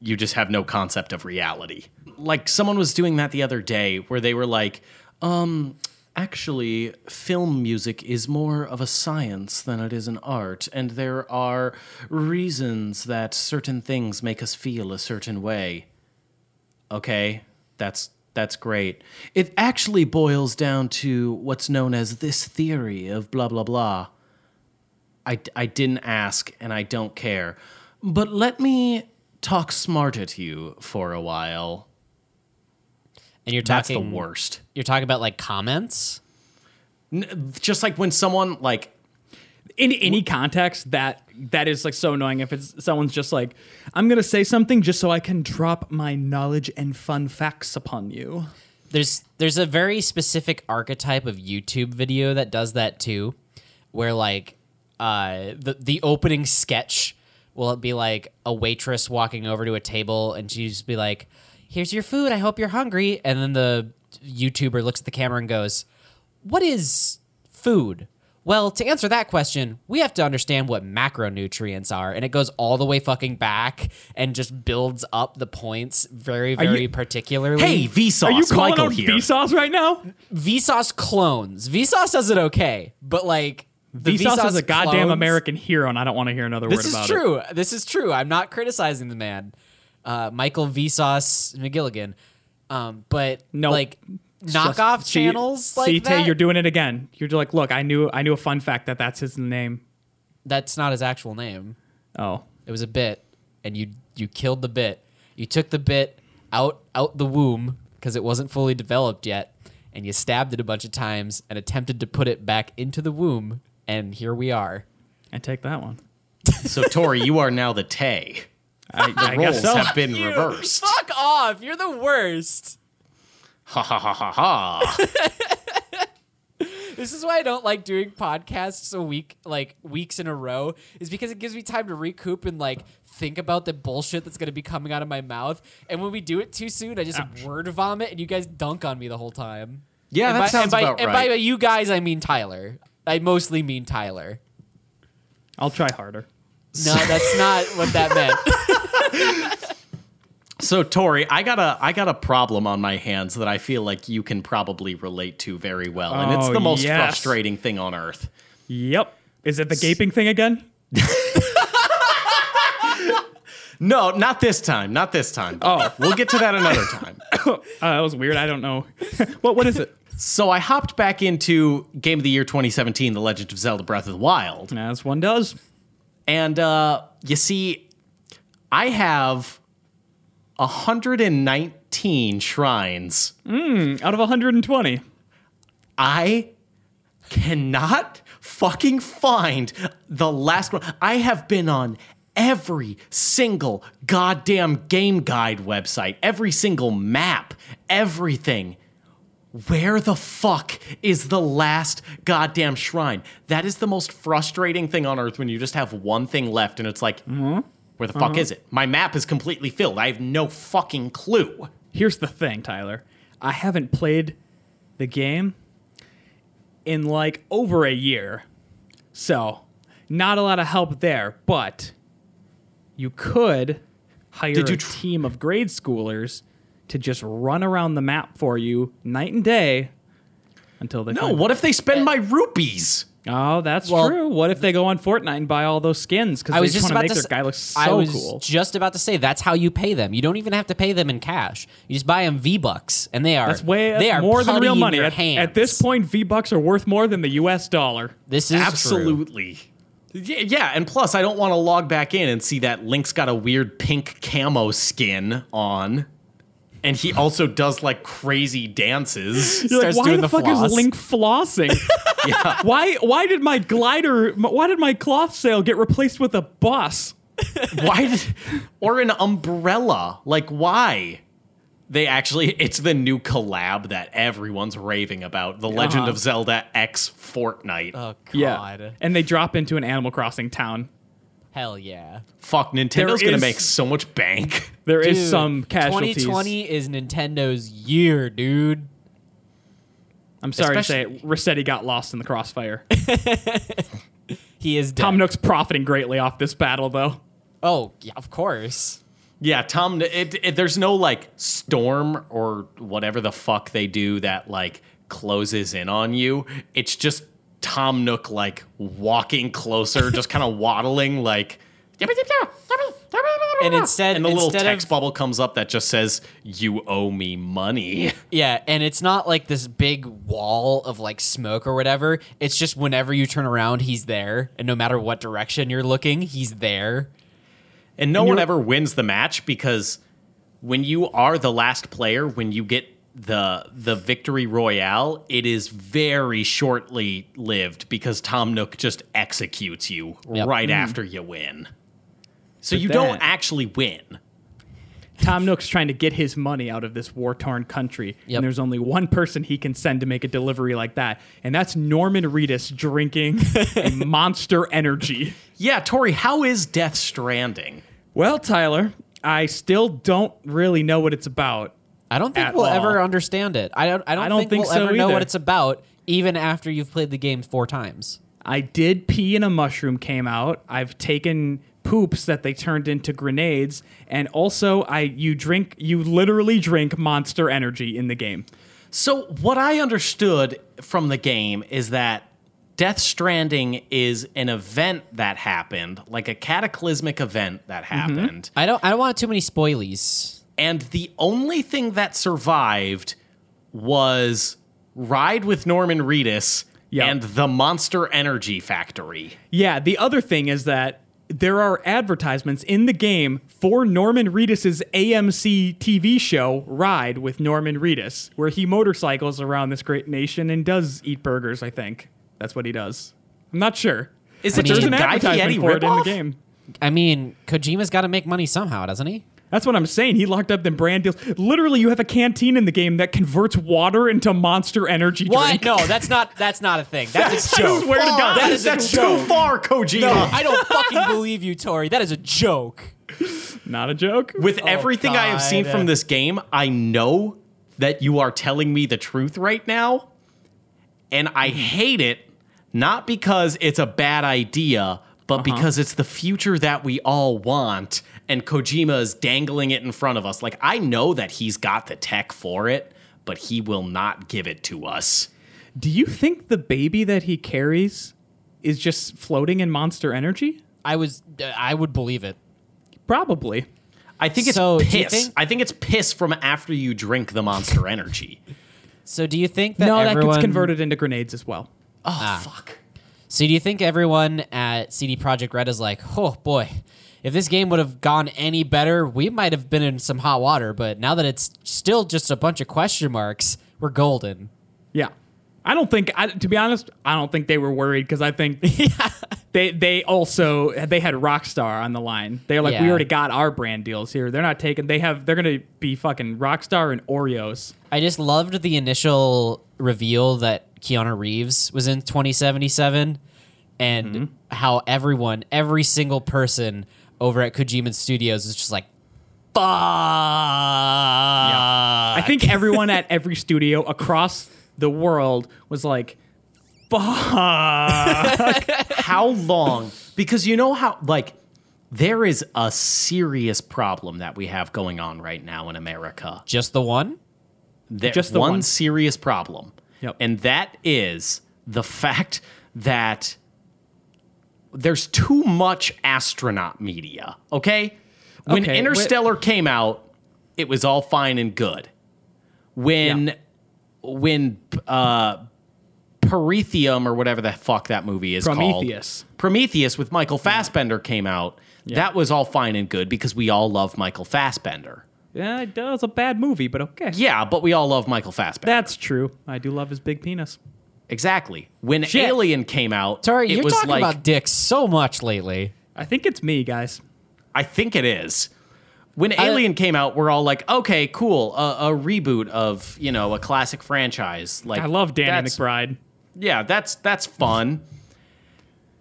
you just have no concept of reality. Like someone was doing that the other day where they were like, um, actually, film music is more of a science than it is an art, and there are reasons that certain things make us feel a certain way. Okay, that's that's great. It actually boils down to what's known as this theory of blah, blah, blah. I, I didn't ask, and I don't care. But let me talk smart at you for a while. And you're talking, that's the worst. You're talking about like comments? N- just like when someone like... In any context, that that is like so annoying. If it's someone's just like, I'm going to say something just so I can drop my knowledge and fun facts upon you. There's there's a very specific archetype of YouTube video that does that too, where like uh, the, the opening sketch will be like a waitress walking over to a table and she'll just be like, here's your food. I hope you're hungry. And then the YouTuber looks at the camera and goes, what is food? Well, to answer that question, we have to understand what macronutrients are. And it goes all the way fucking back and just builds up the points very, very you, particularly. Hey, Vsauce, are you calling Michael out here. Vsauce right now? Vsauce clones. Vsauce does it okay, but like, The Vsauce, Vsauce is a goddamn clones, American hero, and I don't want to hear another word about true. it. This is true. This is true. I'm not criticizing the man. Uh, Michael Vsauce McGilligan, um, but nope. like knockoff see, channels see, like that. You're doing it again. You're like, look, I knew, I knew a fun fact that that's his name. That's not his actual name. Oh, it was a bit, and you you killed the bit. You took the bit out out the womb because it wasn't fully developed yet, and you stabbed it a bunch of times and attempted to put it back into the womb, and here we are. I take that one. So Tori, you are now the Tay. I, the I roles guess so. have been you, reversed. Fuck off! You're the worst. Ha ha ha ha ha. This is why I don't like doing podcasts a week, like weeks in a row, is because it gives me time to recoup and like think about the bullshit that's going to be coming out of my mouth. And when we do it too soon, I just Ouch. word vomit and you guys dunk on me the whole time. Yeah, and that by, sounds and by, about and right. And by you guys, I mean Tyler. I mostly mean Tyler. I'll try harder. No, that's not what that meant. So, Tori, I got a I got a problem on my hands that I feel like you can probably relate to very well, and oh, it's the most yes. frustrating thing on earth. Yep. Is it the gaping S- thing again? No, not this time. Not this time. Oh, we'll get to that another time. uh, that was weird. I don't know. What What is it? So I hopped back into Game of the Year twenty seventeen, The Legend of Zelda Breath of the Wild. As one does. And uh, you see, I have one hundred nineteen shrines. Mm, out of one hundred twenty. I cannot fucking find the last one. I have been on every single goddamn game guide website, every single map, everything. Where the fuck is the last goddamn shrine? That is the most frustrating thing on earth when you just have one thing left and it's like, mm-hmm. where the fuck uh-huh. is it? My map is completely filled. I have no fucking clue. Here's the thing, Tyler. I haven't played the game in like over a year. So not a lot of help there, but you could hire Did you tr- a team of grade schoolers to just run around the map for you night and day until they... No, what if they spend my rupees? Oh, that's well, true. What if they go on Fortnite and buy all those skins? Because they was just, just want to make their guy look so cool. I was cool. just about to say, that's how you pay them. You don't even have to pay them in cash. You just buy them V-Bucks, and they are that's way they are more than real money. At, at this point, V-Bucks are worth more than the U S dollar. This is Absolutely. True. Yeah, and plus, I don't want to log back in and see that Link's got a weird pink camo skin on. And he also does, like, crazy dances. You're Starts like, why doing the, the fuck floss. Is Link flossing? yeah. Why Why did my glider, why did my cloth sail get replaced with a bus? Why did, or an umbrella? Like, why? They actually, it's the new collab that everyone's raving about. The uh-huh. Legend of Zelda X Fortnite. Oh, God. Yeah. And they drop into an Animal Crossing town. Hell yeah. Fuck, Nintendo's going to make so much bank. There dude, is some casualties. twenty twenty is Nintendo's year, dude. I'm sorry Especially- to say it. Rossetti got lost in the crossfire. He is dead. Tom Nook's profiting greatly off this battle, though. Oh, yeah, of course. Yeah, Tom, it, it, there's no, like, storm or whatever the fuck they do that, like, closes in on you. It's just Tom Nook, like, walking closer, just kind of waddling, like, and instead, and the little text of, bubble comes up that just says, you owe me money. Yeah, and it's not like this big wall of, like, smoke or whatever. It's just whenever you turn around, he's there, and no matter what direction you're looking, he's there. And no and one ever wins the match, because when you are the last player, when you get the the victory royale, it is very shortly lived because Tom Nook just executes you yep. right mm. after you win. So but you don't actually win. Tom Nook's trying to get his money out of this war-torn country, yep. and there's only one person he can send to make a delivery like that, and that's Norman Reedus drinking Monster Energy. Yeah, Tori, how is Death Stranding? Well, Tyler, I still don't really know what it's about. I don't think we'll all. ever understand it. I don't I don't, I don't think, think we'll so ever either. know what it's about, even after you've played the game four times. I did pee and a mushroom came out. I've taken poops that they turned into grenades, and also I you drink you literally drink Monster Energy in the game. So what I understood from the game is that Death Stranding is an event that happened, like a cataclysmic event that happened. Mm-hmm. I don't I don't want too many spoilies. And the only thing that survived was Ride with Norman Reedus yep. and the Monster Energy Factory. Yeah, the other thing is that there are advertisements in the game for Norman Reedus's A M C T V show, Ride with Norman Reedus, where he motorcycles around this great nation and does eat burgers, I think. That's what he does. I'm not sure. Is it just an advertisement for it in the game? I mean, Kojima's got to make money somehow, doesn't he? That's what I'm saying. He locked up them brand deals. Literally, you have a canteen in the game that converts water into Monster Energy drink. What? No, that's not That's not a thing. That's, that's a joke. I swear to God. That is that's a joke. Too far, Kojima. No, I don't fucking believe you, Tori. That is a joke. Not a joke. With oh, everything God. I have seen from this game, I know that you are telling me the truth right now, and I hate it, not because it's a bad idea, but uh-huh. because it's the future that we all want, and Kojima is dangling it in front of us. Like, I know that he's got the tech for it, but he will not give it to us. Do you think the baby that he carries is just floating in Monster Energy? I was, I would believe it. Probably. I think it's so, piss. Think? I think it's piss from after you drink the Monster Energy. So do you think that no, everyone... No, that gets converted into grenades as well. Oh, ah. fuck. So do you think everyone at C D Projekt Red is like, oh, boy, if this game would have gone any better, we might have been in some hot water, but now that it's still just a bunch of question marks, we're golden. Yeah. I don't think, I, to be honest, I don't think they were worried because I think yeah. they they also they had Rockstar on the line. They're like, yeah. we already got our brand deals here. They're not taking. They have. They're gonna be fucking Rockstar and Oreos. I just loved the initial reveal that Keanu Reeves was in twenty seventy-seven, and mm-hmm. how everyone, every single person over at Kojima Studios is just like. Fuck. Yeah. I think everyone at every studio across the world was like, fuck. How long? Because you know how, like, there is a serious problem that we have going on right now in America. Just the one? There, Just the one. One serious problem. Yep. And that is the fact that there's too much astronaut media, okay? When okay, Interstellar wh- came out, it was all fine and good. When... Yeah. When uh, Prometheum or whatever the fuck that movie is Prometheus. called. Prometheus. Prometheus with Michael Fassbender yeah. came out. Yeah. That was all fine and good because we all love Michael Fassbender. Yeah, it was a bad movie, but okay. Yeah, but we all love Michael Fassbender. That's true. I do love his big penis. Exactly. When Shit. Alien came out, Sorry, it you're was talking like, about dicks so much lately. I think it's me, guys. I think it is. When Alien I, came out, we're all like, okay, cool, uh, a reboot of, you know, a classic franchise. Like, I love Danny McBride. Yeah, that's that's fun.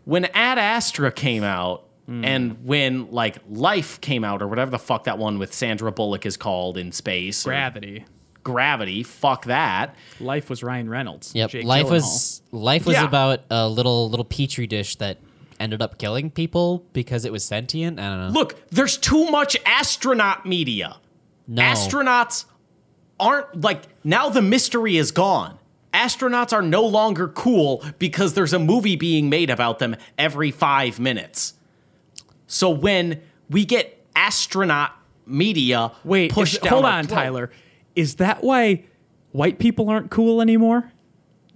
When Ad Astra came out, mm. and when, like, Life came out, or whatever the fuck that one with Sandra Bullock is called in space. Gravity. Gravity, fuck that. Life was Ryan Reynolds. Yep, Jake Life Gyllenhaal. was Life was yeah. about a little little Petri dish that... ended up killing people because it was sentient. I don't know. Look, there's too much astronaut media. No. Astronauts aren't, like, now the mystery is gone. Astronauts are no longer cool because there's a movie being made about them every five minutes. So when we get astronaut media Wait, pushed is, down... Hold on, Tyler. Is that why white people aren't cool anymore?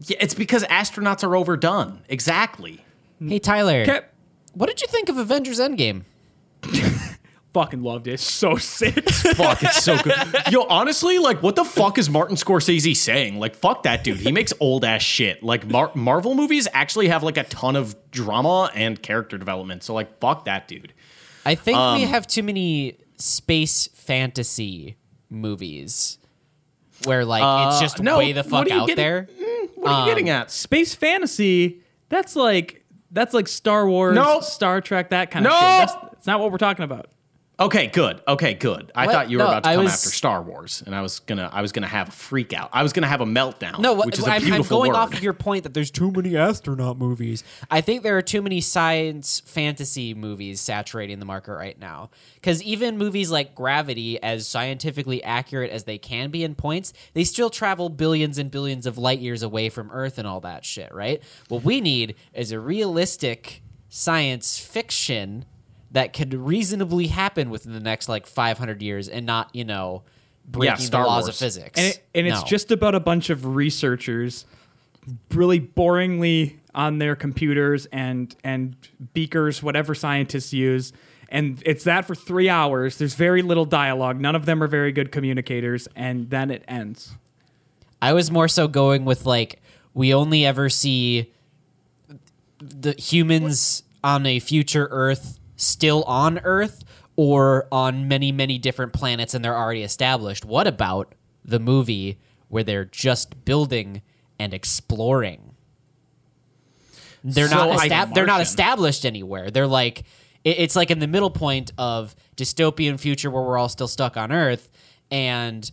Yeah, it's because astronauts are overdone. Exactly. Hey, Tyler, Cap- what did you think of Avengers Endgame? Fucking loved it. So sick. Fuck, it's so good. Yo, honestly, like, what the fuck is Martin Scorsese saying? Like, fuck that dude. He makes old-ass shit. Like, Mar- Marvel movies actually have, like, a ton of drama and character development. So, like, fuck that dude. I think um, we have too many space fantasy movies where, like, uh, it's just no, way the fuck out getting, there. What are you um, getting at? Space fantasy, that's, like... That's like Star Wars, nope. Star Trek, that kind of nope. shit. That's, that's not what we're talking about. Okay, good. Okay, good. I what? thought you were no, about to I come was... after Star Wars, and I was gonna, I was gonna have a freak out. I was gonna have a meltdown. No, which is I'm, a beautiful I'm going word. off of your point that there's too many astronaut movies. I think there are too many science fantasy movies saturating the market right now. Because even movies like Gravity, as scientifically accurate as they can be in points, they still travel billions and billions of light years away from Earth and all that shit, right? What we need is a realistic science fiction that could reasonably happen within the next, like, five hundred years and not, you know, breaking yeah, Star the laws Wars. of physics. And, it, and no. it's just about a bunch of researchers really boringly on their computers and and beakers, whatever scientists use, and it's that for three hours. There's very little dialogue. None of them are very good communicators, and then it ends. I was more so going with, like, we only ever see the humans what? on a future Earth... still on Earth, or on many, many different planets and they're already established. What about the movie where they're just building and exploring? They're so not estab- they're not established anywhere. They're like, it's like in the middle point of dystopian future where we're all still stuck on Earth and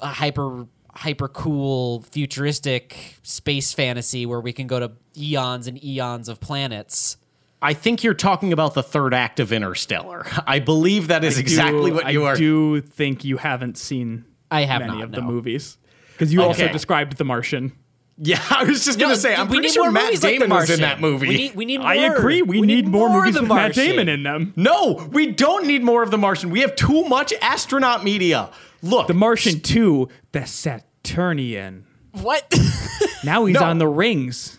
a hyper hyper cool futuristic space fantasy where we can go to eons and eons of planets. I think you're talking about the third act of Interstellar. I believe that is I exactly do, what you I are. I do think you haven't seen I have many not, of no. the movies because you okay. also described The Martian. Yeah, I was just no, going to say, I'm pretty sure Matt Damon like was in that movie. We need, we need more. I agree. We, we need, need more, more movies with Matt Damon in them. No, we don't need more of The Martian. We have too much astronaut media. Look. The Martian two, the Saturnian. What? Now he's no. on the rings.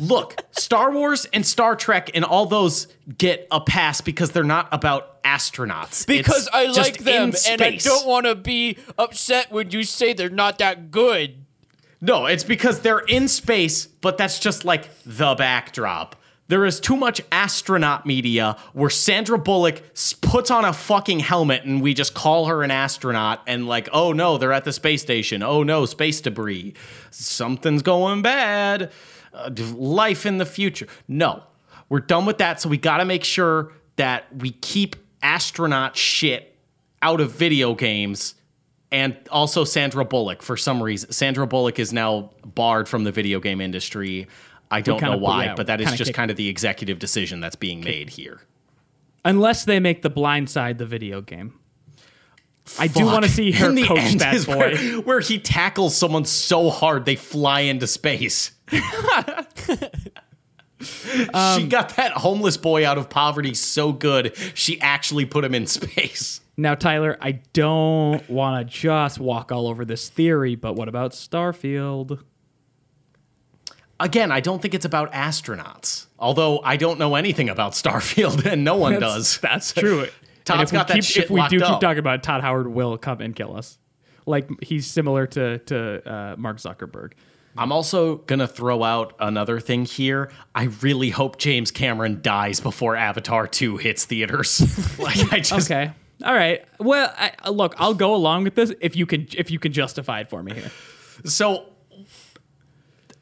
Look, Star Wars and Star Trek and all those get a pass because they're not about astronauts. Because it's I like them and I don't want to be upset when you say they're not that good. No, it's because they're in space, but that's just like the backdrop. There is too much astronaut media where Sandra Bullock puts on a fucking helmet and we just call her an astronaut and like, oh no, they're at the space station. Oh no, space debris. Something's going bad. Uh, life in the future. No, we're done with that. So we got to make sure that we keep astronaut shit out of video games. And also Sandra Bullock, for some reason. Sandra Bullock is now barred from the video game industry. I don't know why, yeah, but that is just kind of the executive decision that's being made here. Unless they make The Blind Side the video game. Fuck. I do want to see her coach that boy. Where, where he tackles someone so hard they fly into space. um, she got that homeless boy out of poverty so good, she actually put him in space. Now, Tyler, I don't want to just walk all over this theory, but what about Starfield? Again, I don't think it's about astronauts, although I don't know anything about Starfield, and no one that's, does. That's true. Todd's got that keep, shit locked up. If we do up. keep talking about it, Todd Howard will come and kill us. Like, he's similar to, to uh, Mark Zuckerberg. I'm also going to throw out another thing here. I really hope James Cameron dies before Avatar two hits theaters. Like, I just... Okay. All right. Well, I, look, I'll go along with this if you can if you can justify it for me here. So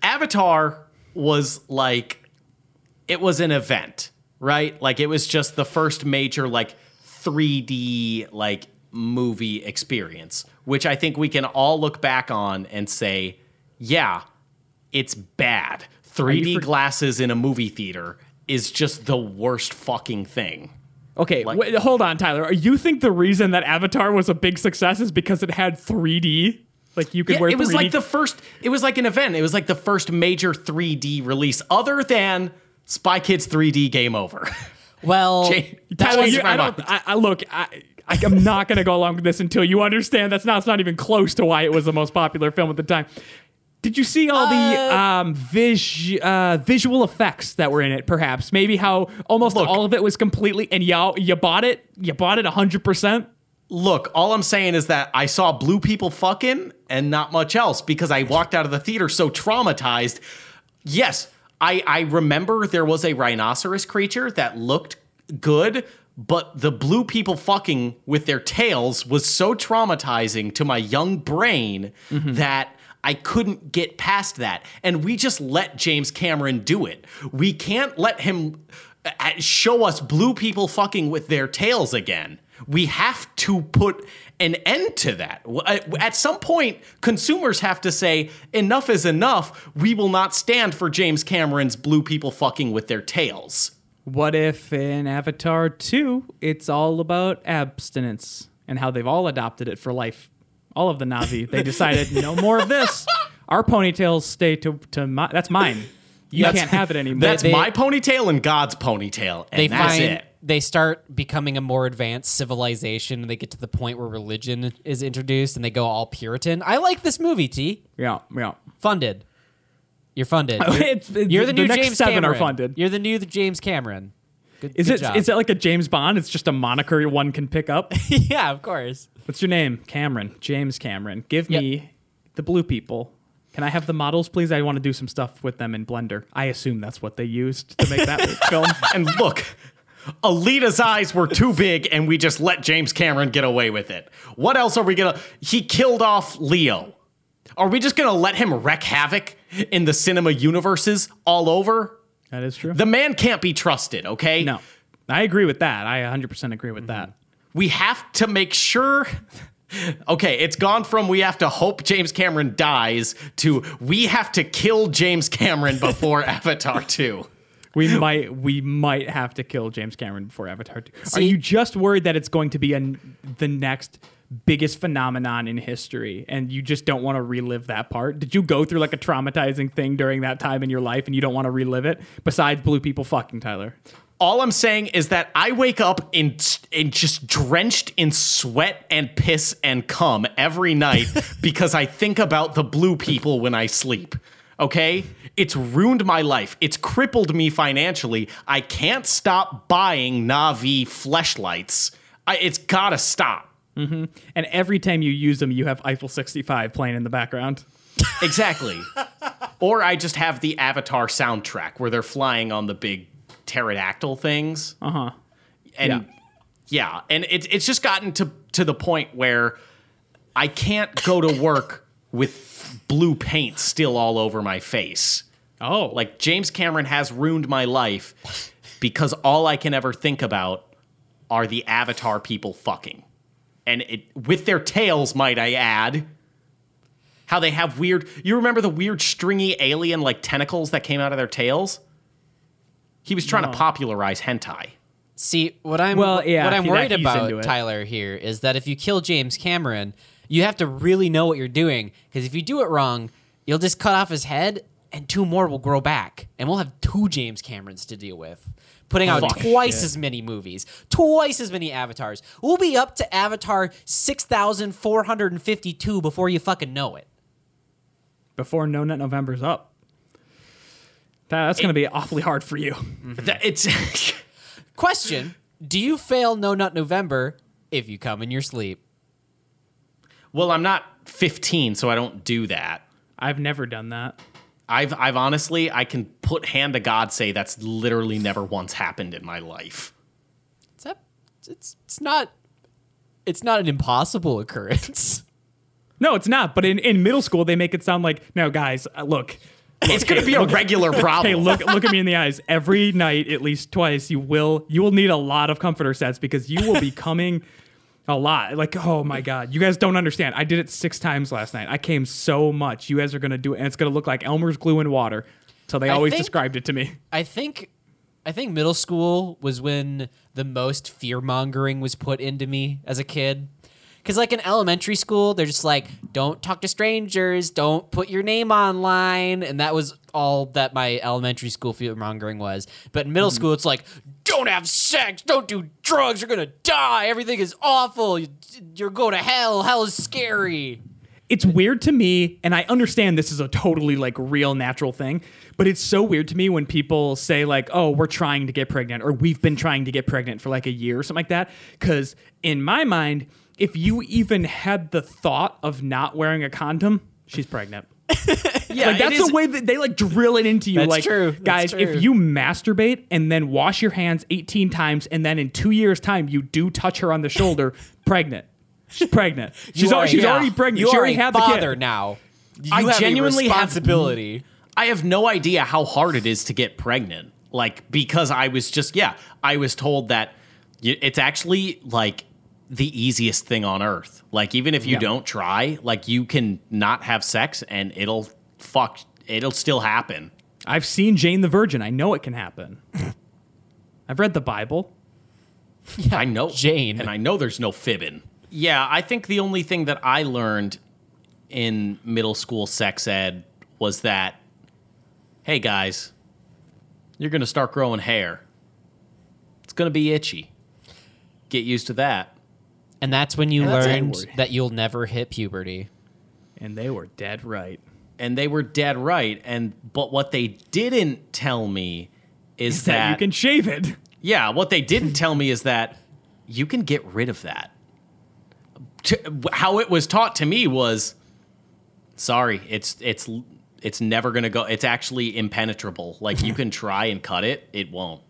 Avatar was like, it was an event, right? Like it was just the first major like three D like movie experience, which I think we can all look back on and say, yeah, it's bad. three D for- glasses in a movie theater is just the worst fucking thing. Okay, like, wait, hold on, Tyler. You think the reason that Avatar was a big success is because it had three D? Like you could yeah, wear. It was three D. Like the first. It was like an event. It was like the first major three D release, other than Spy Kids three D Game Over. Well, Jane, Tyler, you, I don't. I, I, look, I, I, I'm not going to go along with this until you understand that's not. It's not even close to why it was the most popular film at the time. Did you see all the uh, um, vis- uh, visual effects that were in it, perhaps? Maybe how almost look, all of it was completely... And you, you bought it? You bought it one hundred percent? Look, all I'm saying is that I saw blue people fucking and not much else because I walked out of the theater so traumatized. Yes, I, I remember there was a rhinoceros creature that looked good, but the blue people fucking with their tails was so traumatizing to my young brain mm-hmm. that... I couldn't get past that. And we just let James Cameron do it. We can't let him show us blue people fucking with their tails again. We have to put an end to that. At some point, consumers have to say, enough is enough. We will not stand for James Cameron's blue people fucking with their tails. What if in Avatar two, it's all about abstinence and how they've all adopted it for life? All of the Na'vi, they decided, no more of this. Our ponytails stay to, to my... That's mine. You that's, can't have it anymore. That's they, my ponytail and God's ponytail, and they that's find, it. They start becoming a more advanced civilization, and they get to the point where religion is introduced, and they go all Puritan. I like this movie, T. Yeah, yeah. Funded. You're funded. You're, it's, it's, you're the, the new next James seven Cameron. Are funded. You're the new James Cameron. Good, is, good it, job. Is it like a James Bond? It's just a moniker one can pick up? Yeah, of course. What's your name? Cameron. James Cameron. Give yep. me the blue people. Can I have the models, please? I want to do some stuff with them in Blender. I assume that's what they used to make that film. And look, Alita's eyes were too big and we just let James Cameron get away with it. What else are we going to... He killed off Leo. Are we just going to let him wreak havoc in the cinema universes all over? That is true. The man can't be trusted, okay? No, I agree with that. I one hundred percent agree with mm-hmm. that. We have to make sure... Okay, it's gone from we have to hope James Cameron dies to we have to kill James Cameron before Avatar two. We might we might have to kill James Cameron before Avatar two. See, are you just worried that it's going to be a, the next biggest phenomenon in history and you just don't want to relive that part? Did you go through like a traumatizing thing during that time in your life and you don't want to relive it? Besides blue people fucking, Tyler. All I'm saying is that I wake up in, in just drenched in sweat and piss and cum every night because I think about the blue people when I sleep. Okay? It's ruined my life. It's crippled me financially. I can't stop buying Na'vi fleshlights. I, it's gotta stop. Mm-hmm. And every time you use them, you have Eiffel sixty-five playing in the background. Exactly. Or I just have the Avatar soundtrack where they're flying on the big... pterodactyl things. Uh-huh. And yeah, yeah and it, it's just gotten to, to the point where I can't go to work with blue paint still all over my face. Oh. Like, James Cameron has ruined my life because all I can ever think about are the Avatar people fucking. And it with their tails, might I add. How they have weird... You remember the weird stringy alien, like, tentacles that came out of their tails? He was trying no. to popularize hentai. See, what I'm well, yeah, what I'm worried about, Tyler, here is that if you kill James Cameron, you have to really know what you're doing, because if you do it wrong, you'll just cut off his head, and two more will grow back, and we'll have two James Camerons to deal with, putting out Fuck twice shit. as many movies, twice as many Avatars. We'll be up to Avatar six thousand four hundred fifty-two before you fucking know it. Before No Nut November's up. That, that's going to be awfully hard for you. That, it's Question, do you fail No Nut November if you come in your sleep? Well, I'm not fifteen, so I don't do that. I've never done that. I've I've honestly, I can put hand to God say that's literally never once happened in my life. It's that, it's it's not it's not an impossible occurrence. No, it's not, but in, in middle school they make it sound like, no, guys, look... Look, it's going to hey, be a look, regular problem. Hey, look look at me in the eyes. Every night, at least twice, you will you will need a lot of comforter sets because you will be coming a lot. Like, oh my God, you guys don't understand. I did it six times last night. I came so much. You guys are going to do it, and it's going to look like Elmer's glue and water. So they I always think, described it to me. I think I think middle school was when the most fear-mongering was put into me as a kid. Because, like, in elementary school, they're just like, don't talk to strangers, don't put your name online. And that was all that my elementary school fear-mongering was. But in middle mm. school, it's like, don't have sex, don't do drugs, you're going to die, everything is awful, you're going to hell, hell is scary. It's weird to me, and I understand this is a totally, like, real natural thing, but it's so weird to me when people say, like, oh, we're trying to get pregnant, or we've been trying to get pregnant for, like, a year or something like that. Because in my mind... If you even had the thought of not wearing a condom, she's pregnant. Yeah, like that's the way that they like drill it into you. That's like, true. Guys, that's true. If you masturbate and then wash your hands eighteen times, and then in two years' time you do touch her on the shoulder, pregnant. She's pregnant. She's, are, al- she's yeah. already pregnant. You she already had the kid. Father now. You I have genuinely a responsibility. Have, I have no idea how hard it is to get pregnant. Like because I was just yeah, I was told that it's actually like. The easiest thing on earth. Like, even if you yeah. don't try, like, you can not have sex and it'll fuck, it'll still happen. I've seen Jane the Virgin. I know it can happen. I've read the Bible. Yeah, I know Jane. And I know there's no fibbing. Yeah, I think the only thing that I learned in middle school sex ed was that, hey, guys, you're going to start growing hair. It's going to be itchy. Get used to that. And that's when you and learned that you'll never hit puberty. And they were dead right. And they were dead right. And but what they didn't tell me is, is that, that... you can shave it. Yeah, what they didn't tell me is that you can get rid of that. To, how it was taught to me was, sorry, it's it's it's never going to go... It's actually impenetrable. Like, you can try and cut it. It won't.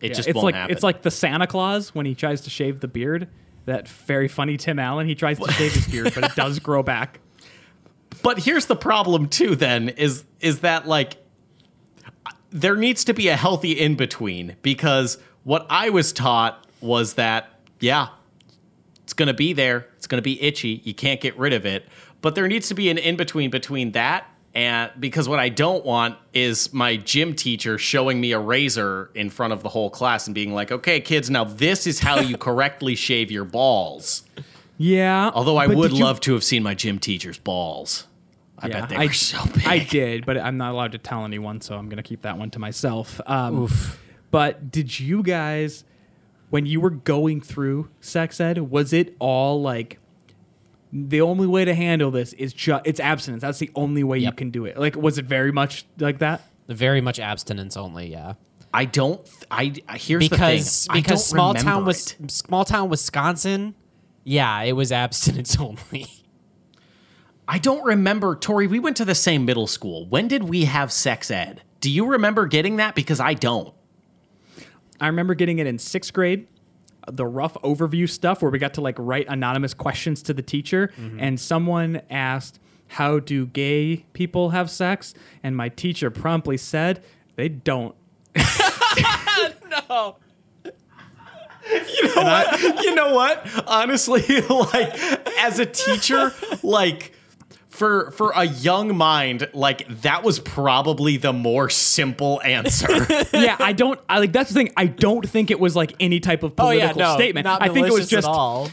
It yeah, just it's won't like, happen. It's like the Santa Claus when he tries to shave the beard. That very funny Tim Allen, he tries to shave his beard, but it does grow back. But here's the problem, too, then, is is that, like, there needs to be a healthy in-between, because what I was taught was that, yeah, it's going to be there. It's going to be itchy. You can't get rid of it. But there needs to be an in-between between that and, because what I don't want is my gym teacher showing me a razor in front of the whole class and being like, okay, kids, now this is how you correctly shave your balls. Yeah. Although I would love you... to have seen my gym teacher's balls. I yeah, bet they were I, so big. I did, but I'm not allowed to tell anyone, so I'm going to keep that one to myself. Um, Oof. But did you guys, when you were going through sex ed, was it all like, the only way to handle this is just, it's abstinence. That's the only way yep. you can do it. Like, was it very much like that? Very much abstinence only. Yeah. I don't, I, here's because, the thing. Because small town was small town, Wisconsin. Yeah. It was abstinence only. I don't remember, Tori, we went to the same middle school. When did we have sex ed? Do you remember getting that? Because I don't. I remember getting it in sixth grade. The rough overview stuff where we got to like write anonymous questions to the teacher mm-hmm. and someone asked, how do gay people have sex? And my teacher promptly said, they don't. No. You know what? I- you know what? Honestly, like as a teacher, like for, for a young mind, like that was probably the more simple answer. Yeah, I don't, I like, that's the thing. I don't think it was like any type of political oh, yeah, no, statement. Not I think it was just, at all.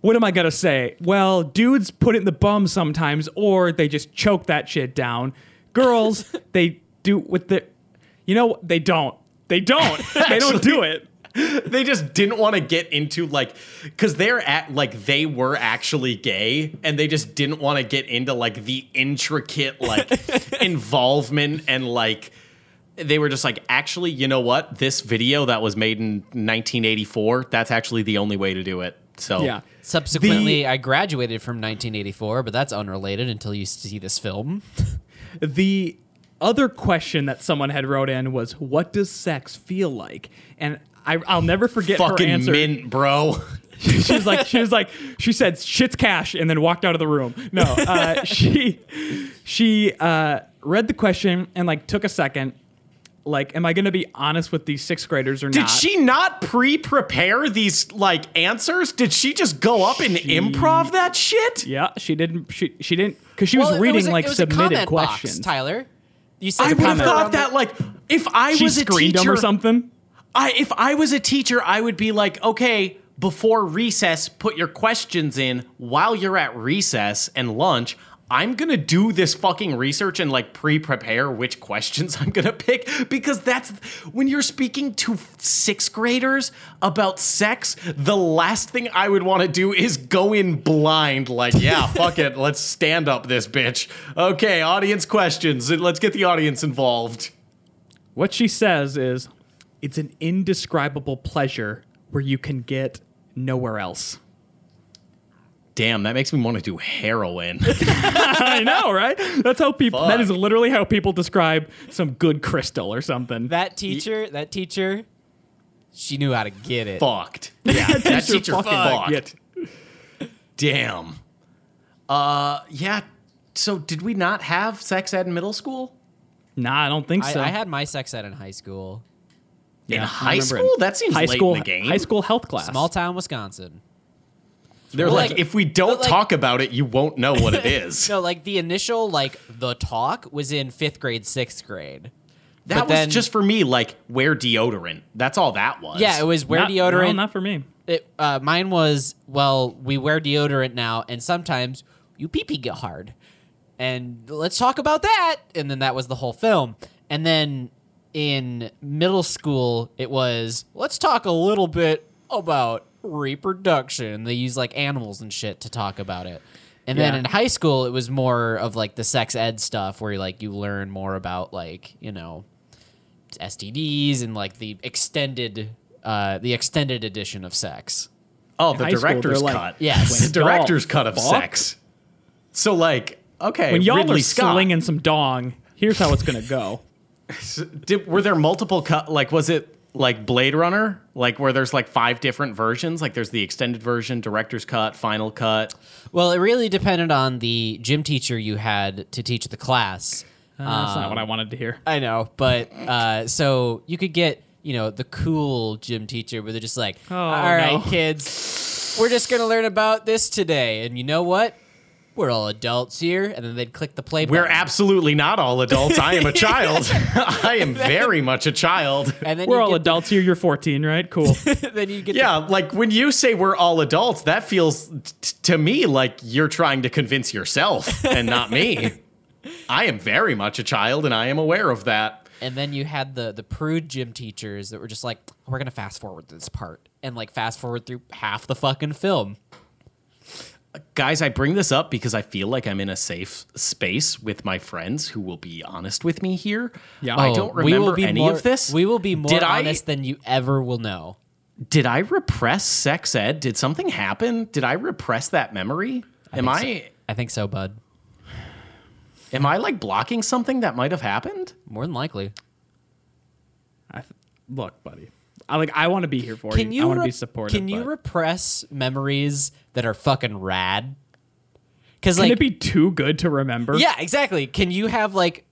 What am I going to say? Well, dudes put it in the bum sometimes, or they just choke that shit down. Girls, they do with the, you know, they don't, they don't, they don't do it. They just didn't want to get into like, because they're at like they were actually gay, and they just didn't want to get into like the intricate like involvement and like they were just like, actually, you know what? This video that was made in nineteen eighty-four, that's actually the only way to do it. So yeah. Subsequently, the, I graduated from nineteen eighty-four, but that's unrelated until you see this film. The other question that someone had wrote in was, "What does sex feel like?" and I, I'll never forget fucking her answer. Fucking mint, bro. she, she was like, she was like, she said, "Shit's cash," and then walked out of the room. No, uh, she she uh, read the question and like took a second. Like, am I going to be honest with these sixth graders or Did not? Did she not pre-prepare these like answers? Did she just go up she, and improv that shit? Yeah, she didn't. She she didn't because she well, was reading was a, like submitted questions. Box, Tyler, you said I would have thought that like if I she was a teacher or something. I, if I was a teacher, I would be like, okay, before recess, put your questions in while you're at recess and lunch. I'm going to do this fucking research and like pre-prepare which questions I'm going to pick, because that's when you're speaking to sixth graders about sex. The last thing I would want to do is go in blind. Like, yeah, fuck it. Let's stand up this bitch. Okay. Audience questions. Let's get the audience involved. What she says is, it's an indescribable pleasure where you can get nowhere else. Damn, that makes me want to do heroin. I know, right? That's how people. Fuck. That is literally how people describe some good crystal or something. That teacher, Ye- that teacher, she knew how to get it. Fucked. Yeah, that, that teacher, teacher fucking fucked. fucked. Damn. Uh, yeah. So, did we not have sex ed in middle school? Nah, I don't think I, so. I had my sex ed in high school. Yeah, in high school? It. That seems high late school, in the game. High school health class. Small town, Wisconsin. They're well, like, like, if we don't like, talk about it, you won't know what it is. No, like the initial, like the talk was in fifth grade, sixth grade. That but was then, just for me, like wear deodorant. That's all that was. Yeah, it was wear not, deodorant. Well, not for me. It, uh, mine was, well, we wear deodorant now, and sometimes you pee-pee get hard. And let's talk about that. And then that was the whole film. And then... in middle school, it was, let's talk a little bit about reproduction. They use, like, animals and shit to talk about it. And yeah. then in high school, it was more of, like, the sex ed stuff where, like, you learn more about, like, you know, S T Ds and, like, the extended uh, the extended edition of sex. Oh, in the director's school, cut. Like, yes. The director's cut of fuck? sex. So, like, okay, when y'all Ridley are Scott. slinging some dong, here's how it's going to go. Did, were there multiple cut? Like, was it like Blade Runner, like where there's like five different versions. Like there's the extended version, director's cut, final cut. Well, it really depended on the gym teacher you had to teach the class. Uh, um, that's not what I wanted to hear. I know, but uh, so you could get, you know, the cool gym teacher where they're just like, oh, all no. right, kids, we're just going to learn about this today. And you know what? We're all adults here, and then they'd click the play button. We're absolutely not all adults. I am a child. I am very much a child. And then we're all adults the... here. You're fourteen, right? Cool. Then you get yeah, the... like when you say we're all adults, that feels t- to me like you're trying to convince yourself and not me. I am very much a child, and I am aware of that. And then you had the the prude gym teachers that were just like, we're going to fast forward this part, and like fast forward through half the fucking film. Guys, I bring this up because I feel like I'm in a safe space with my friends who will be honest with me here. Yeah, oh, I don't remember any more, of this. We will be more did honest I, than you ever will know. Did I repress sex ed? Did something happen? Did I repress that memory? I Am I? So. I think so, bud. Am I like blocking something that might have happened? More than likely. I th- look, buddy. I like. I want to be here for can you. you. I want to re- be supportive. Can you but. repress memories that are fucking rad? Because like, can it be too good to remember? Yeah, exactly. Can you have like,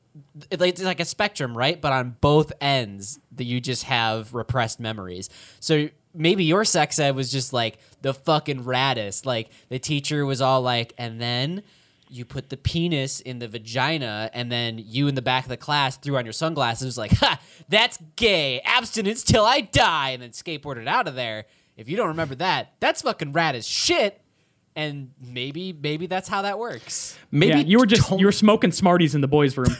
it's like a spectrum, right? But on both ends, that you just have repressed memories. So maybe your sex ed was just like the fucking raddest. Like the teacher was all like, and then you put the penis in the vagina, and then you in the back of the class threw on your sunglasses like, ha, that's gay, abstinence till I die, and then skateboarded out of there. If you don't remember that, that's fucking rad as shit. And maybe maybe that's how that works. Maybe yeah, you were just Tony- you were smoking Smarties in the boys' room.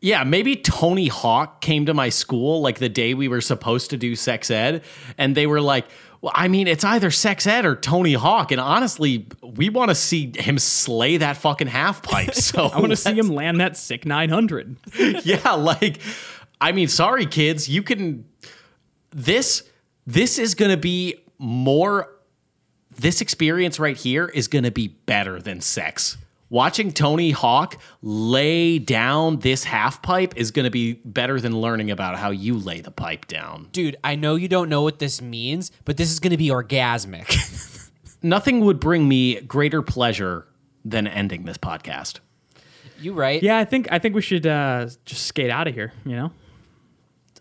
Yeah, maybe Tony Hawk came to my school like the day we were supposed to do sex ed, and they were like, well, I mean, it's either sex ed or Tony Hawk, and honestly, we want to see him slay that fucking half pipe. So I want to see him land that sick nine hundred. Yeah, like, I mean, sorry, kids, you can. This this is going to be more. This experience right here is going to be better than sex. Watching Tony Hawk lay down this half pipe is going to be better than learning about how you lay the pipe down. Dude, I know you don't know what this means, but this is going to be orgasmic. Nothing would bring me greater pleasure than ending this podcast. You right. Yeah, I think I think we should uh, just skate out of here, you know?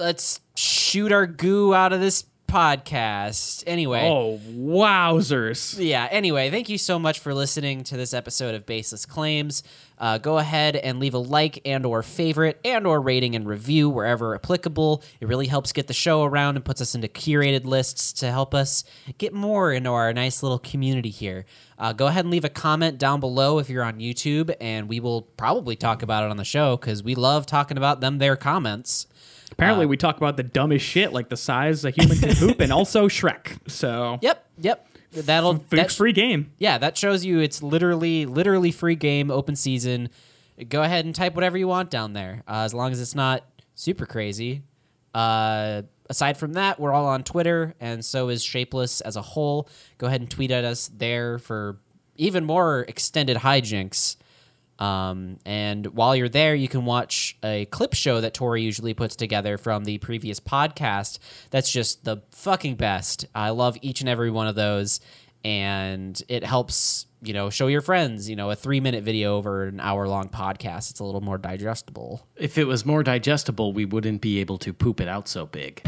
Let's shoot our goo out of this podcast. Anyway. Oh, wowzers. Yeah. Anyway, thank you so much for listening to this episode of Baseless Claims. Uh, go ahead and leave a like and or favorite and or rating and review wherever applicable. It really helps get the show around and puts us into curated lists to help us get more into our nice little community here. Uh, go ahead and leave a comment down below if you're on YouTube, and we will probably talk about it on the show because we love talking about them, their comments. Apparently, uh, we talk about the dumbest shit, like the size a human can poop, and also Shrek. So yep, yep, that'll that, free game. Yeah, that shows you it's literally, literally free game, open season. Go ahead and type whatever you want down there, uh, as long as it's not super crazy. Uh, aside from that, we're all on Twitter, and so is Shapeless as a whole. Go ahead and tweet at us there for even more extended hijinks. Um, and while you're there, you can watch a clip show that Tori usually puts together from the previous podcast. That's just the fucking best. I love each and every one of those, and it helps, you know, show your friends, you know, a three minute video over an hour long podcast. It's a little more digestible. If it was more digestible, we wouldn't be able to poop it out so big.